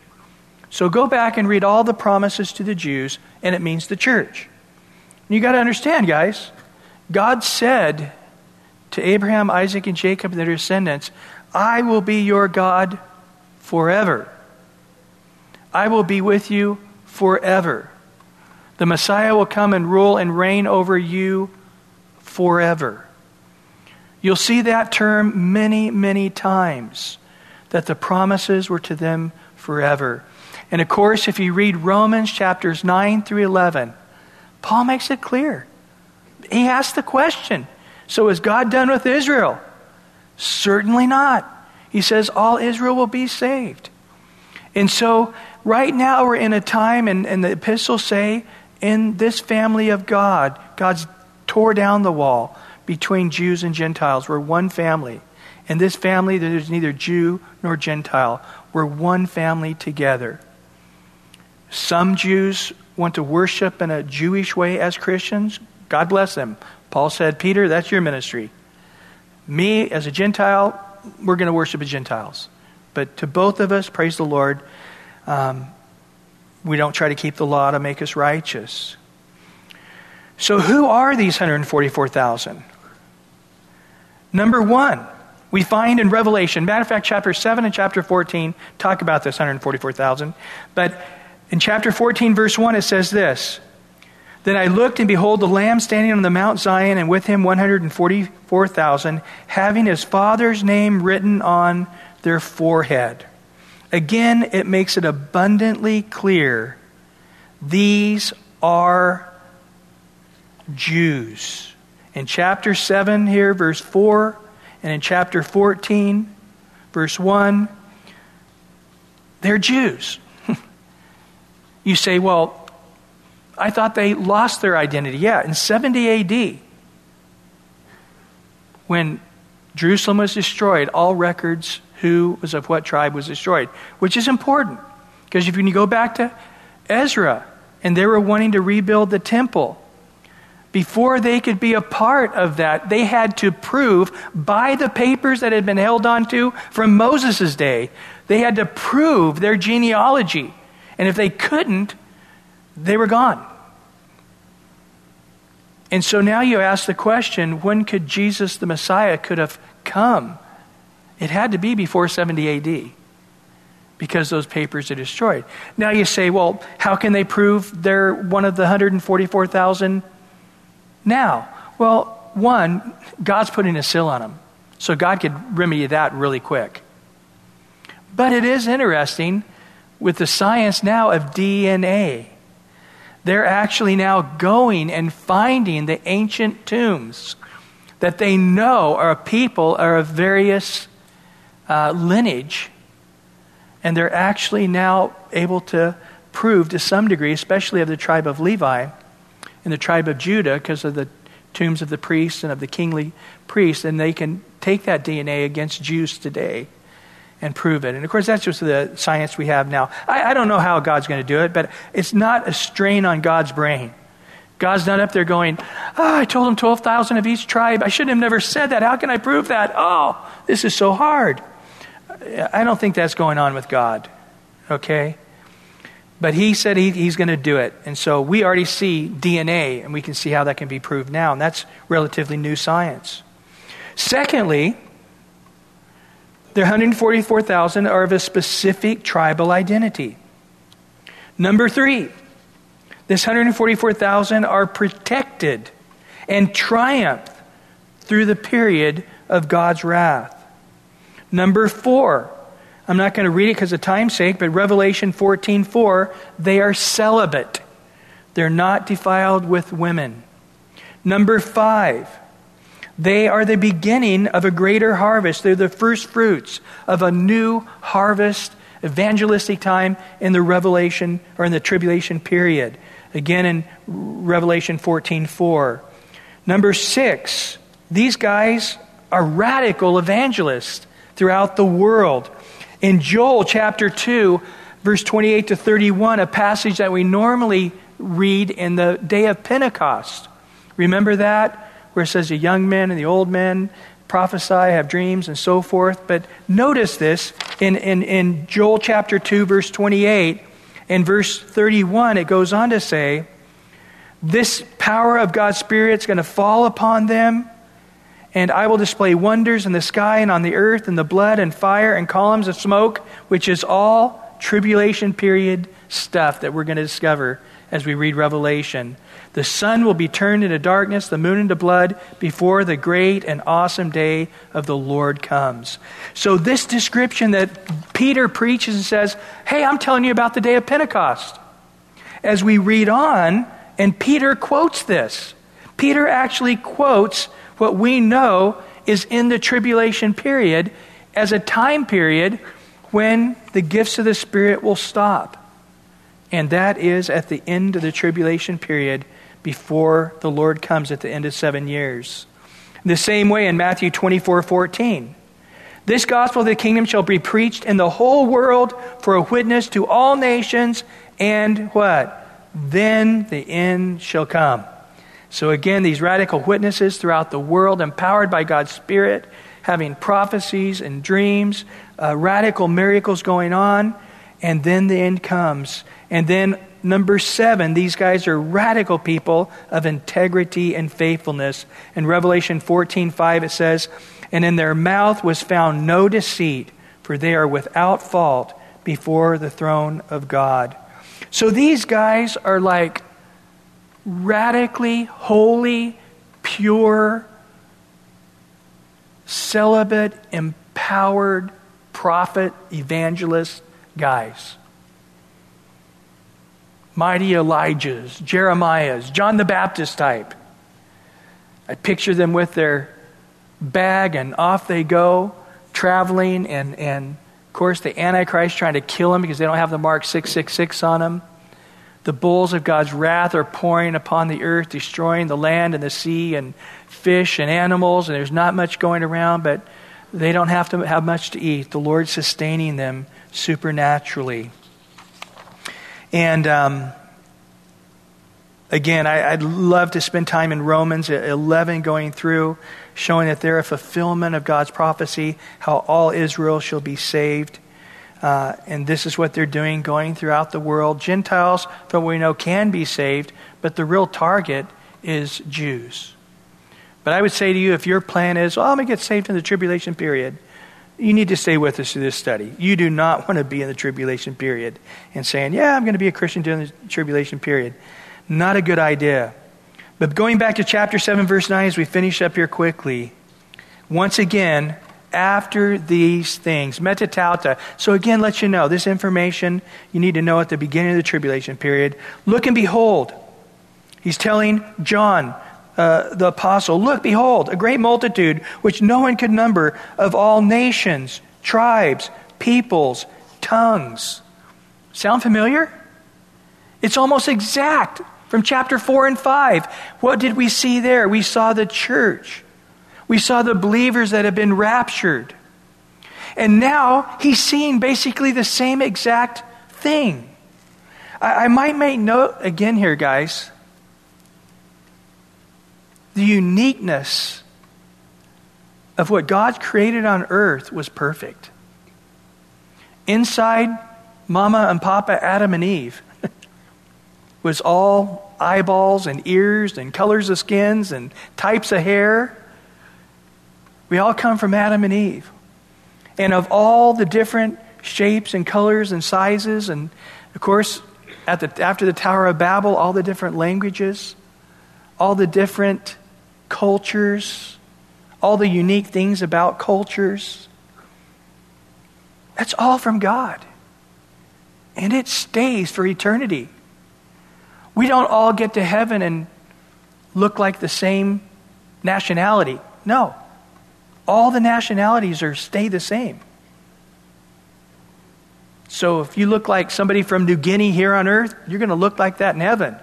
So go back and read all the promises to the Jews, and it means the church. And you got to understand, guys, God said to Abraham, Isaac, and Jacob and their descendants, "I will be your God forever. I will be with you forever. The Messiah will come and rule and reign over you forever." You'll see that term many, many times, that the promises were to them forever. And of course, if you read Romans chapters nine through eleven, Paul makes it clear. He asks the question, so is God done with Israel? Certainly not. He says all Israel will be saved. And so right now we're in a time, and, and the epistles say, in this family of God, God's tore down the wall between Jews and Gentiles. We're one family. In this family, there's neither Jew nor Gentile. We're one family together. Some Jews want to worship in a Jewish way as Christians. God bless them. Paul said, "Peter, that's your ministry. Me, as a Gentile, we're going to worship as Gentiles." But to both of us, praise the Lord, um, we don't try to keep the law to make us righteous. So who are these one hundred forty-four thousand? Number one, we find in Revelation, matter of fact, chapter seven and chapter fourteen talk about this one hundred forty-four thousand. But in chapter fourteen, verse one, it says this, "Then I looked, and behold, the Lamb standing on the Mount Zion, and with him one hundred forty-four thousand, having his Father's name written on their forehead." Again, it makes it abundantly clear, these are Jews. In chapter seven here, verse four, and in chapter fourteen, verse one, they're Jews. You say, "Well, I thought they lost their identity." Yeah, in seventy A D, when Jerusalem was destroyed, all records who was of what tribe was destroyed, which is important. Because if you go back to Ezra, and they were wanting to rebuild the temple, before they could be a part of that, they had to prove by the papers that had been held onto from Moses' day, they had to prove their genealogy. And if they couldn't, they were gone. And so now you ask the question, when could Jesus the Messiah could have come? It had to be before seventy A D because those papers are destroyed. Now you say, well, how can they prove they're one of the one hundred forty-four thousand now? Well, one, God's putting a seal on them. So God could remedy that really quick. But it is interesting with the science now of D N A. They're actually now going and finding the ancient tombs that they know are people are of various uh, lineage. And they're actually now able to prove to some degree, especially of the tribe of Levi and the tribe of Judah, because of the tombs of the priests and of the kingly priests, and they can take that D N A against Jews today and prove it. And of course, that's just the science we have now. I, I don't know how God's going to do it, but it's not a strain on God's brain. God's not up there going, oh, I told him twelve thousand of each tribe. I shouldn't have never said that. How can I prove that? Oh, this is so hard. I don't think that's going on with God, okay? But he said he, he's going to do it. And so we already see D N A, and we can see how that can be proved now. And that's relatively new science. Secondly, their one hundred forty-four thousand are of a specific tribal identity. Number three, this one hundred forty-four thousand are protected and triumph through the period of God's wrath. Number four, I'm not going to read it because of time's sake, but Revelation fourteen four, they are celibate. They're not defiled with women. Number five, they are the beginning of a greater harvest. They're the first fruits of a new harvest, evangelistic time in the Revelation or in the tribulation period. Again in Revelation fourteen four. Number six, these guys are radical evangelists throughout the world. In Joel chapter two, verse twenty-eight to thirty-one, a passage that we normally read in the day of Pentecost. Remember that? Where it says the young men and the old men prophesy, have dreams, and so forth. But notice this in, in, in Joel chapter two, verse twenty-eight and verse thirty-one, it goes on to say, this power of God's Spirit is going to fall upon them, and I will display wonders in the sky and on the earth and the blood and fire and columns of smoke, which is all tribulation period stuff that we're going to discover as we read Revelation. The sun will be turned into darkness, the moon into blood, before the great and awesome day of the Lord comes. So this description that Peter preaches and says, hey, I'm telling you about the day of Pentecost. As we read on, and Peter quotes this. Peter actually quotes what we know is in the tribulation period as a time period when the gifts of the Spirit will stop. And that is at the end of the tribulation period before the Lord comes at the end of seven years. The same way in Matthew twenty-four fourteen. This gospel of the kingdom shall be preached in the whole world for a witness to all nations, and what? Then the end shall come. So again, these radical witnesses throughout the world, empowered by God's Spirit, having prophecies and dreams, uh, radical miracles going on, and then the end comes. And then number seven, these guys are radical people of integrity and faithfulness. In Revelation fourteen five, it says, and in their mouth was found no deceit, for they are without fault before the throne of God. So these guys are like radically holy, pure, celibate, empowered prophet, evangelist guys. Mighty Elijahs, Jeremiahs, John the Baptist type. I picture them with their bag and off they go, traveling, and, and of course the Antichrist trying to kill them because they don't have the mark six six six on them. The bowls of God's wrath are pouring upon the earth, destroying the land and the sea and fish and animals, and there's not much going around, but they don't have to have much to eat. The Lord's sustaining them supernaturally. And um, again, I, I'd love to spend time in Romans eleven going through, showing that they're a fulfillment of God's prophecy, how all Israel shall be saved. Uh, and this is what they're doing, going throughout the world. Gentiles, from what we know, can be saved, but the real target is Jews. But I would say to you, if your plan is, oh, I'm going to get saved in the tribulation period, you need to stay with us through this study. You do not want to be in the tribulation period and saying, yeah, I'm going to be a Christian during the tribulation period. Not a good idea. But going back to chapter seven, verse nine, as we finish up here quickly, once again, after these things, metatauta. So again, let you know, this information you need to know at the beginning of the tribulation period. Look and behold. He's telling John, uh, the apostle, look, behold, a great multitude, which no one could number, of all nations, tribes, peoples, tongues. Sound familiar? It's almost exact from chapter four and five. What did we see there? We saw the church. We saw the believers that have been raptured. And now he's seeing basically the same exact thing. I, I might make note again here, guys, the uniqueness of what God created on earth was perfect. Inside Mama and Papa, Adam and Eve, was all eyeballs and ears and colors of skins and types of hair. We all come from Adam and Eve. And of all the different shapes and colors and sizes, and of course, at the, after the Tower of Babel, all the different languages, all the different cultures, all the unique things about cultures. That's all from God. And it stays for eternity. We don't all get to heaven and look like the same nationality. No. All the nationalities are stay the same. So if you look like somebody from New Guinea here on earth, you're going to look like that in heaven.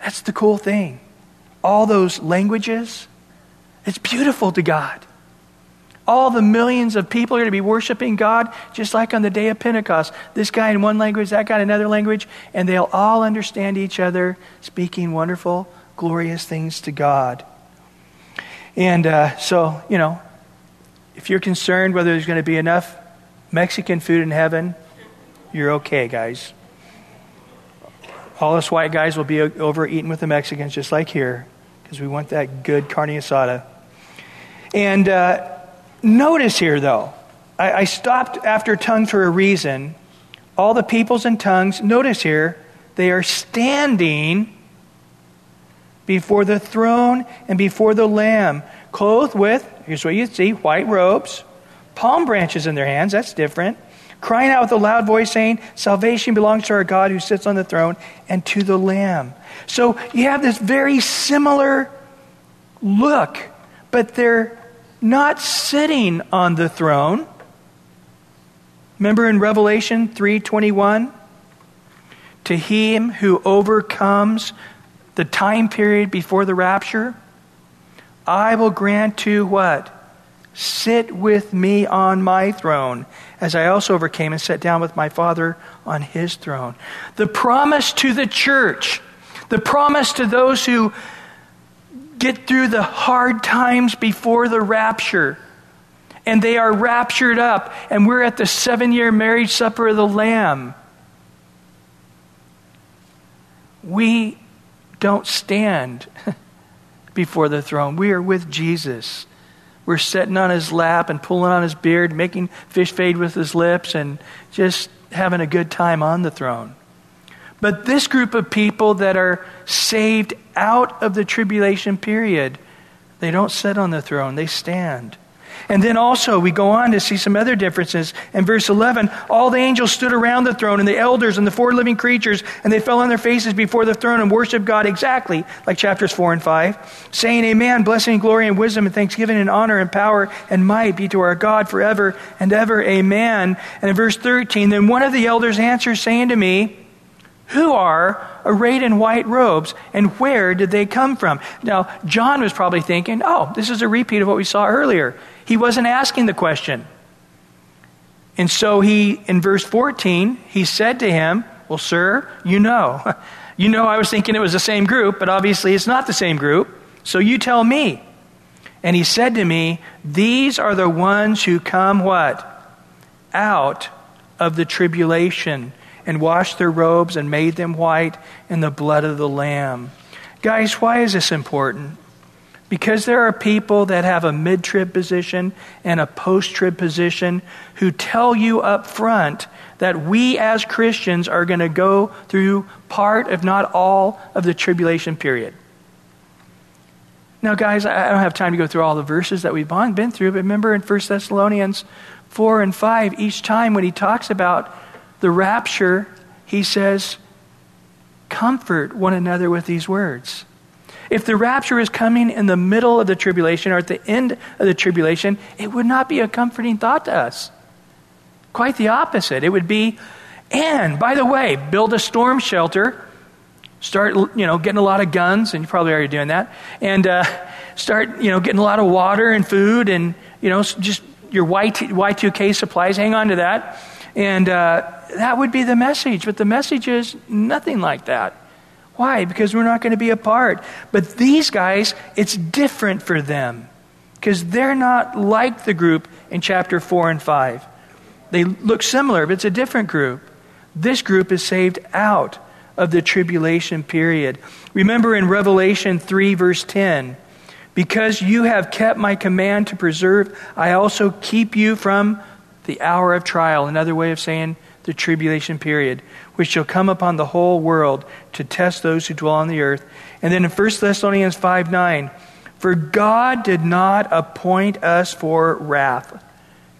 That's the cool thing. All those languages, it's beautiful to God. All the millions of people are to be worshiping God, just like on the day of Pentecost. This guy in one language, that guy in another language, and they'll all understand each other, speaking wonderful, glorious things to God. And uh, so, you know, if you're concerned whether there's going to be enough Mexican food in heaven, you're okay, guys. All us white guys will be overeating with the Mexicans, just like here, because we want that good carne asada. And uh, notice here, though, I, I stopped after tongue for a reason. All the peoples and tongues, notice here, they are standing before the throne and before the Lamb, clothed with, here's what you see, white robes, palm branches in their hands, that's different, crying out with a loud voice saying, salvation belongs to our God who sits on the throne and to the Lamb. So you have this very similar look, but they're not sitting on the throne. Remember in Revelation three twenty-one, to him who overcomes the time period before the rapture, I will grant to what? Sit with me on my throne, as I also overcame and sat down with my Father on his throne. The promise to the church, the promise to those who get through the hard times before the rapture, and they are raptured up, and we're at the seven-year marriage supper of the Lamb. We don't stand before the throne. We are with Jesus. We're sitting on his lap and pulling on his beard, making fish fade with his lips, and just having a good time on the throne. But this group of people that are saved out of the tribulation period, they don't sit on the throne, they stand. And then also, we go on to see some other differences. In verse eleven, all the angels stood around the throne, and the elders and the four living creatures, and they fell on their faces before the throne and worshiped God, exactly like chapters four and five, saying, amen, blessing and glory and wisdom and thanksgiving and honor and power and might be to our God forever and ever, amen. And in verse thirteen, then one of the elders answered, saying to me, who are arrayed in white robes, and where did they come from? Now, John was probably thinking, oh, this is a repeat of what we saw earlier. He wasn't asking the question. And so he, in verse fourteen, he said to him, well, sir, you know. You know I was thinking it was the same group, but obviously it's not the same group. So you tell me. And he said to me, these are the ones who come what? Out of the tribulation. and washed their robes and made them white in the blood of the Lamb. Guys, why is this important? Because there are people that have a mid-trib position and a post-trib position who tell you up front that we as Christians are going to go through part, if not all, of the tribulation period. Now, guys, I don't have time to go through all the verses that we've been through, but remember in First Thessalonians four and five, each time when he talks about the rapture, he says, comfort one another with these words. If the rapture is coming in the middle of the tribulation or at the end of the tribulation, it would not be a comforting thought to us. Quite the opposite. It would be, and by the way, build a storm shelter. Start, you know, getting a lot of guns, and you're probably already doing that. And uh, start, you know, getting a lot of water and food and, you know, just your Y two K supplies. Hang on to that. And uh, that would be the message. But the message is nothing like that. Why? Because we're not going to be a part. But these guys, it's different for them because they're not like the group in chapter four and five. They look similar, but it's a different group. This group is saved out of the tribulation period. Remember in Revelation three verse ten, because you have kept my command to preserve, I also keep you from the hour of trial. Another way of saying the tribulation period, which shall come upon the whole world to test those who dwell on the earth. And then in First Thessalonians five nine, for God did not appoint us for wrath.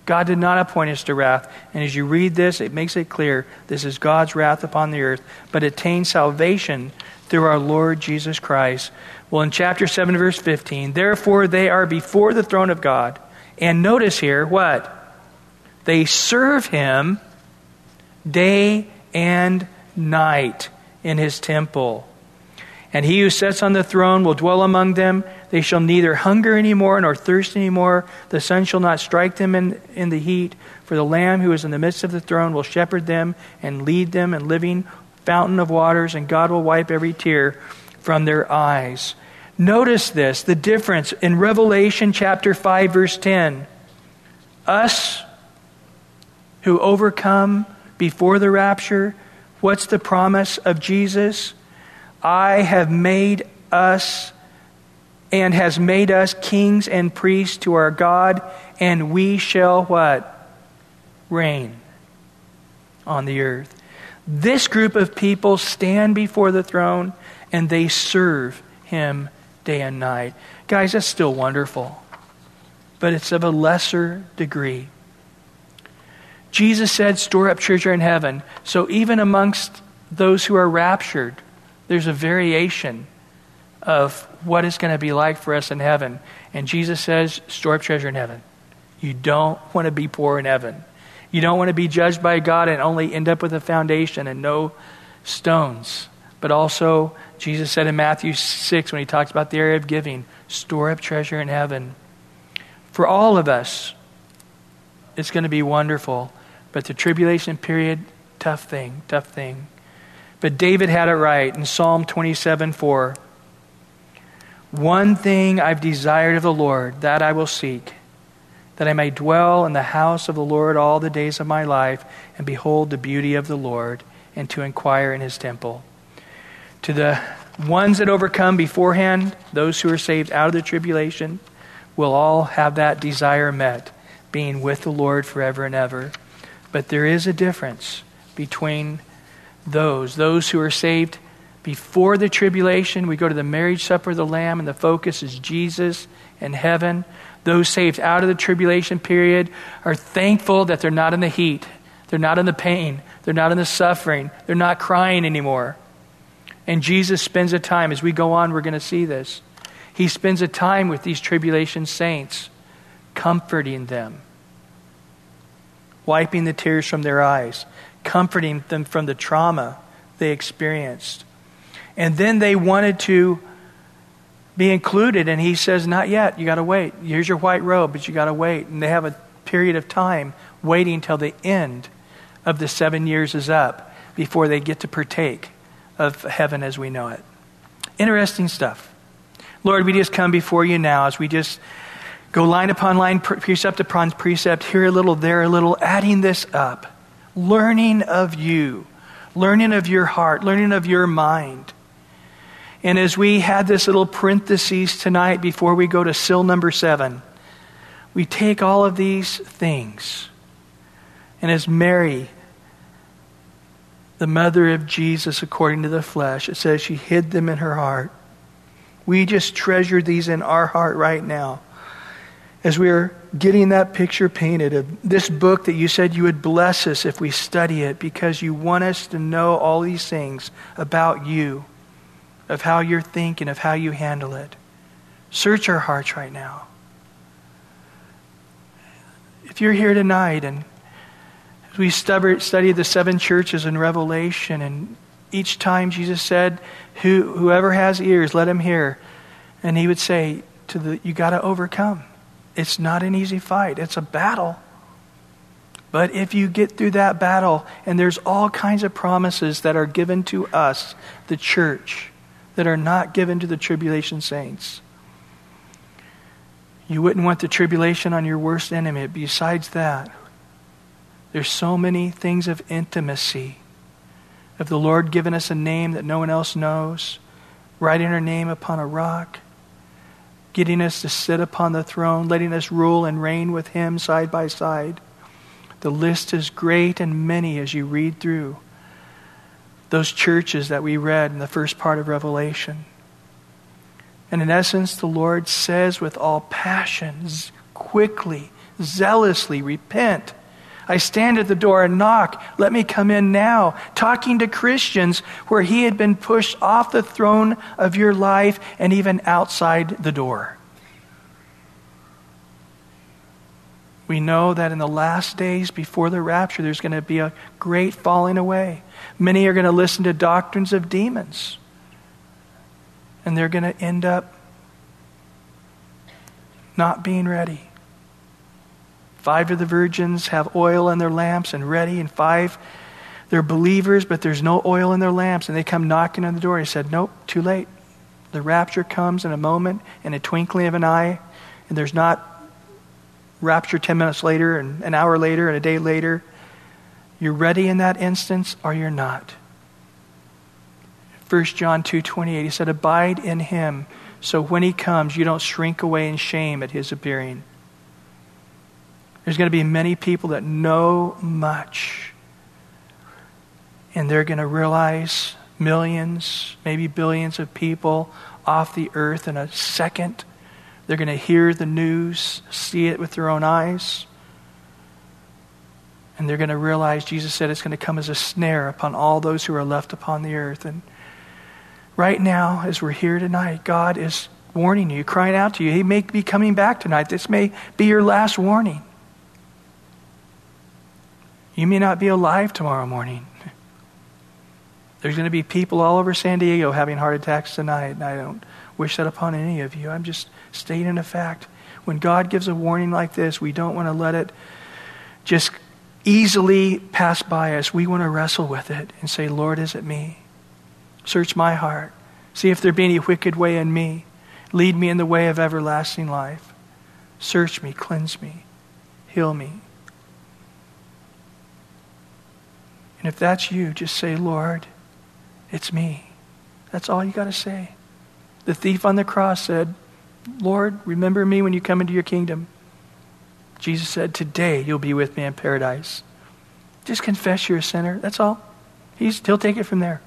God did not appoint us to wrath. And as you read this, it makes it clear this is God's wrath upon the earth, but attain salvation through our Lord Jesus Christ. Well, in chapter seven, verse fifteen, therefore they are before the throne of God. And notice here, what? They serve him day and night in his temple. And he who sits on the throne will dwell among them. They shall neither hunger anymore nor thirst anymore. The sun shall not strike them in, in the heat. For the Lamb who is in the midst of the throne will shepherd them and lead them in living fountain of waters. And God will wipe every tear from their eyes. Notice this, the difference in Revelation chapter five verse ten. Us who overcome before the rapture, what's the promise of Jesus? I have made us and has made us kings and priests to our God, and we shall what? Reign on the earth. This group of people stand before the throne and they serve him day and night. Guys, that's still wonderful, but it's of a lesser degree. Jesus said, store up treasure in heaven. So even amongst those who are raptured, there's a variation of what it's going to be like for us in heaven. And Jesus says, store up treasure in heaven. You don't want to be poor in heaven. You don't want to be judged by God and only end up with a foundation and no stones. But also, Jesus said in Matthew six, when he talks about the area of giving, store up treasure in heaven. For all of us, it's going to be wonderful. But the tribulation period, tough thing, tough thing. But David had it right in Psalm twenty-seven four. One thing I've desired of the Lord, that I will seek, that I may dwell in the house of the Lord all the days of my life, and behold the beauty of the Lord, and to inquire in his temple. To the ones that overcome beforehand, those who are saved out of the tribulation, will all have that desire met, being with the Lord forever and ever. But there is a difference between Those, those who are saved before the tribulation. We go to the marriage supper of the Lamb, and the focus is Jesus and heaven. Those saved out of the tribulation period are thankful that they're not in the heat. They're not in the pain. They're not in the suffering. They're not crying anymore. And Jesus spends a time, as we go on, we're going to see this. He spends a time with these tribulation saints, comforting them, wiping the tears from their eyes, comforting them from the trauma they experienced. And then they wanted to be included, and he says, not yet, you got to wait. Here's your white robe, but you got to wait. And they have a period of time waiting until the end of the seven years is up before they get to partake of heaven as we know it. Interesting stuff. Lord, we just come before you now as we just go line upon line, precept upon precept, here a little, there a little, adding this up. Learning of you, learning of your heart, learning of your mind. And as we had this little parenthesis tonight before we go to seal number seven, we take all of these things. And as Mary, the mother of Jesus according to the flesh, it says she hid them in her heart. We just treasure these in our heart right now. As we are getting that picture painted of this book that you said you would bless us if we study it, because you want us to know all these things about you, of how you're thinking, of how you handle it. Search our hearts right now. If you're here tonight and we studied the seven churches in Revelation, and each time Jesus said, Who, whoever has ears, let him hear. And he would say, to the, you got to overcome. It's not an easy fight. It's a battle. But if you get through that battle, and there's all kinds of promises that are given to us, the church, that are not given to the tribulation saints. You wouldn't want the tribulation on your worst enemy. Besides that, there's so many things of intimacy, of the Lord giving us a name that no one else knows, writing our name upon a rock, getting us to sit upon the throne, letting us rule and reign with him side by side. The list is great and many as you read through those churches that we read in the first part of Revelation. And in essence, the Lord says with all passion, quickly, zealously, repent. I stand at the door and knock. Let me come in now. Talking to Christians where he had been pushed off the throne of your life and even outside the door. We know that in the last days before the rapture, there's going to be a great falling away. Many are going to listen to doctrines of demons. And they're going to end up not being ready. Five of the virgins have oil in their lamps and ready, and five, they're believers, but there's no oil in their lamps, and they come knocking on the door. He said, nope, too late. The rapture comes in a moment, in a twinkling of an eye, and there's not rapture ten minutes later, and an hour later, and a day later. You're ready in that instance, or you're not. First John two twenty-eight, he said, abide in him, so when he comes, you don't shrink away in shame at his appearing. There's going to be many people that know much, and they're going to realize millions, maybe billions of people off the earth in a second. They're going to hear the news, see it with their own eyes, and they're going to realize Jesus said it's going to come as a snare upon all those who are left upon the earth. And right now, as we're here tonight, God is warning you, crying out to you. He may be coming back tonight. This may be your last warning. You may not be alive tomorrow morning. There's going to be people all over San Diego having heart attacks tonight, and I don't wish that upon any of you. I'm just stating a fact. When God gives a warning like this, we don't want to let it just easily pass by us. We want to wrestle with it and say, Lord, is it me? Search my heart. See if there be any wicked way in me. Lead me in the way of everlasting life. Search me, cleanse me, heal me. And if that's you, just say, Lord, it's me. That's all you got to say. The thief on the cross said, Lord, remember me when you come into your kingdom. Jesus said, today you'll be with me in paradise. Just confess you're a sinner. That's all. He's, he'll take it from there.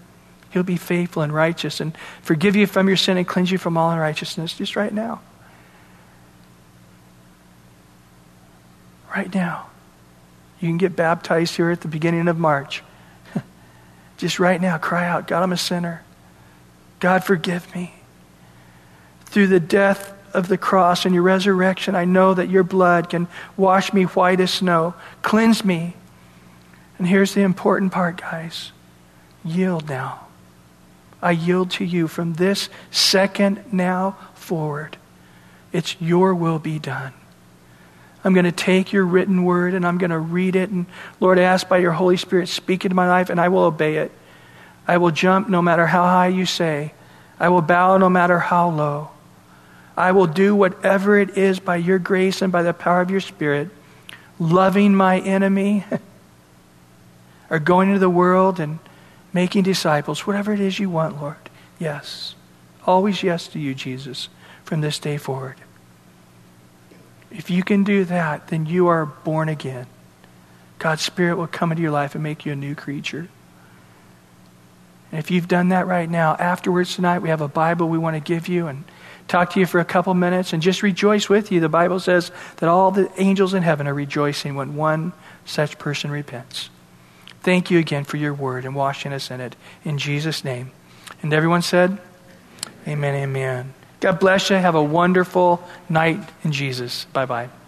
He'll be faithful and righteous and forgive you from your sin and cleanse you from all unrighteousness just right now. Right now. You can get baptized here at the beginning of March. Just right now, cry out, God, I'm a sinner. God, forgive me. Through the death of the cross and your resurrection, I know that your blood can wash me white as snow. Cleanse me. And here's the important part, guys. Yield now. I yield to you from this second now forward. It's your will be done. I'm going to take your written word and I'm going to read it. And Lord, I ask by your Holy Spirit, speak into my life and I will obey it. I will jump no matter how high you say. I will bow no matter how low. I will do whatever it is by your grace and by the power of your Spirit, loving my enemy or going into the world and making disciples, whatever it is you want, Lord. Yes. Always yes to you, Jesus, from this day forward. If you can do that, then you are born again. God's Spirit will come into your life and make you a new creature. And if you've done that right now, afterwards tonight, we have a Bible we want to give you and talk to you for a couple minutes and just rejoice with you. The Bible says that all the angels in heaven are rejoicing when one such person repents. Thank you again for your word and washing us in it. In Jesus' name. And everyone said, amen, amen. God bless you. Have a wonderful night in Jesus. Bye-bye.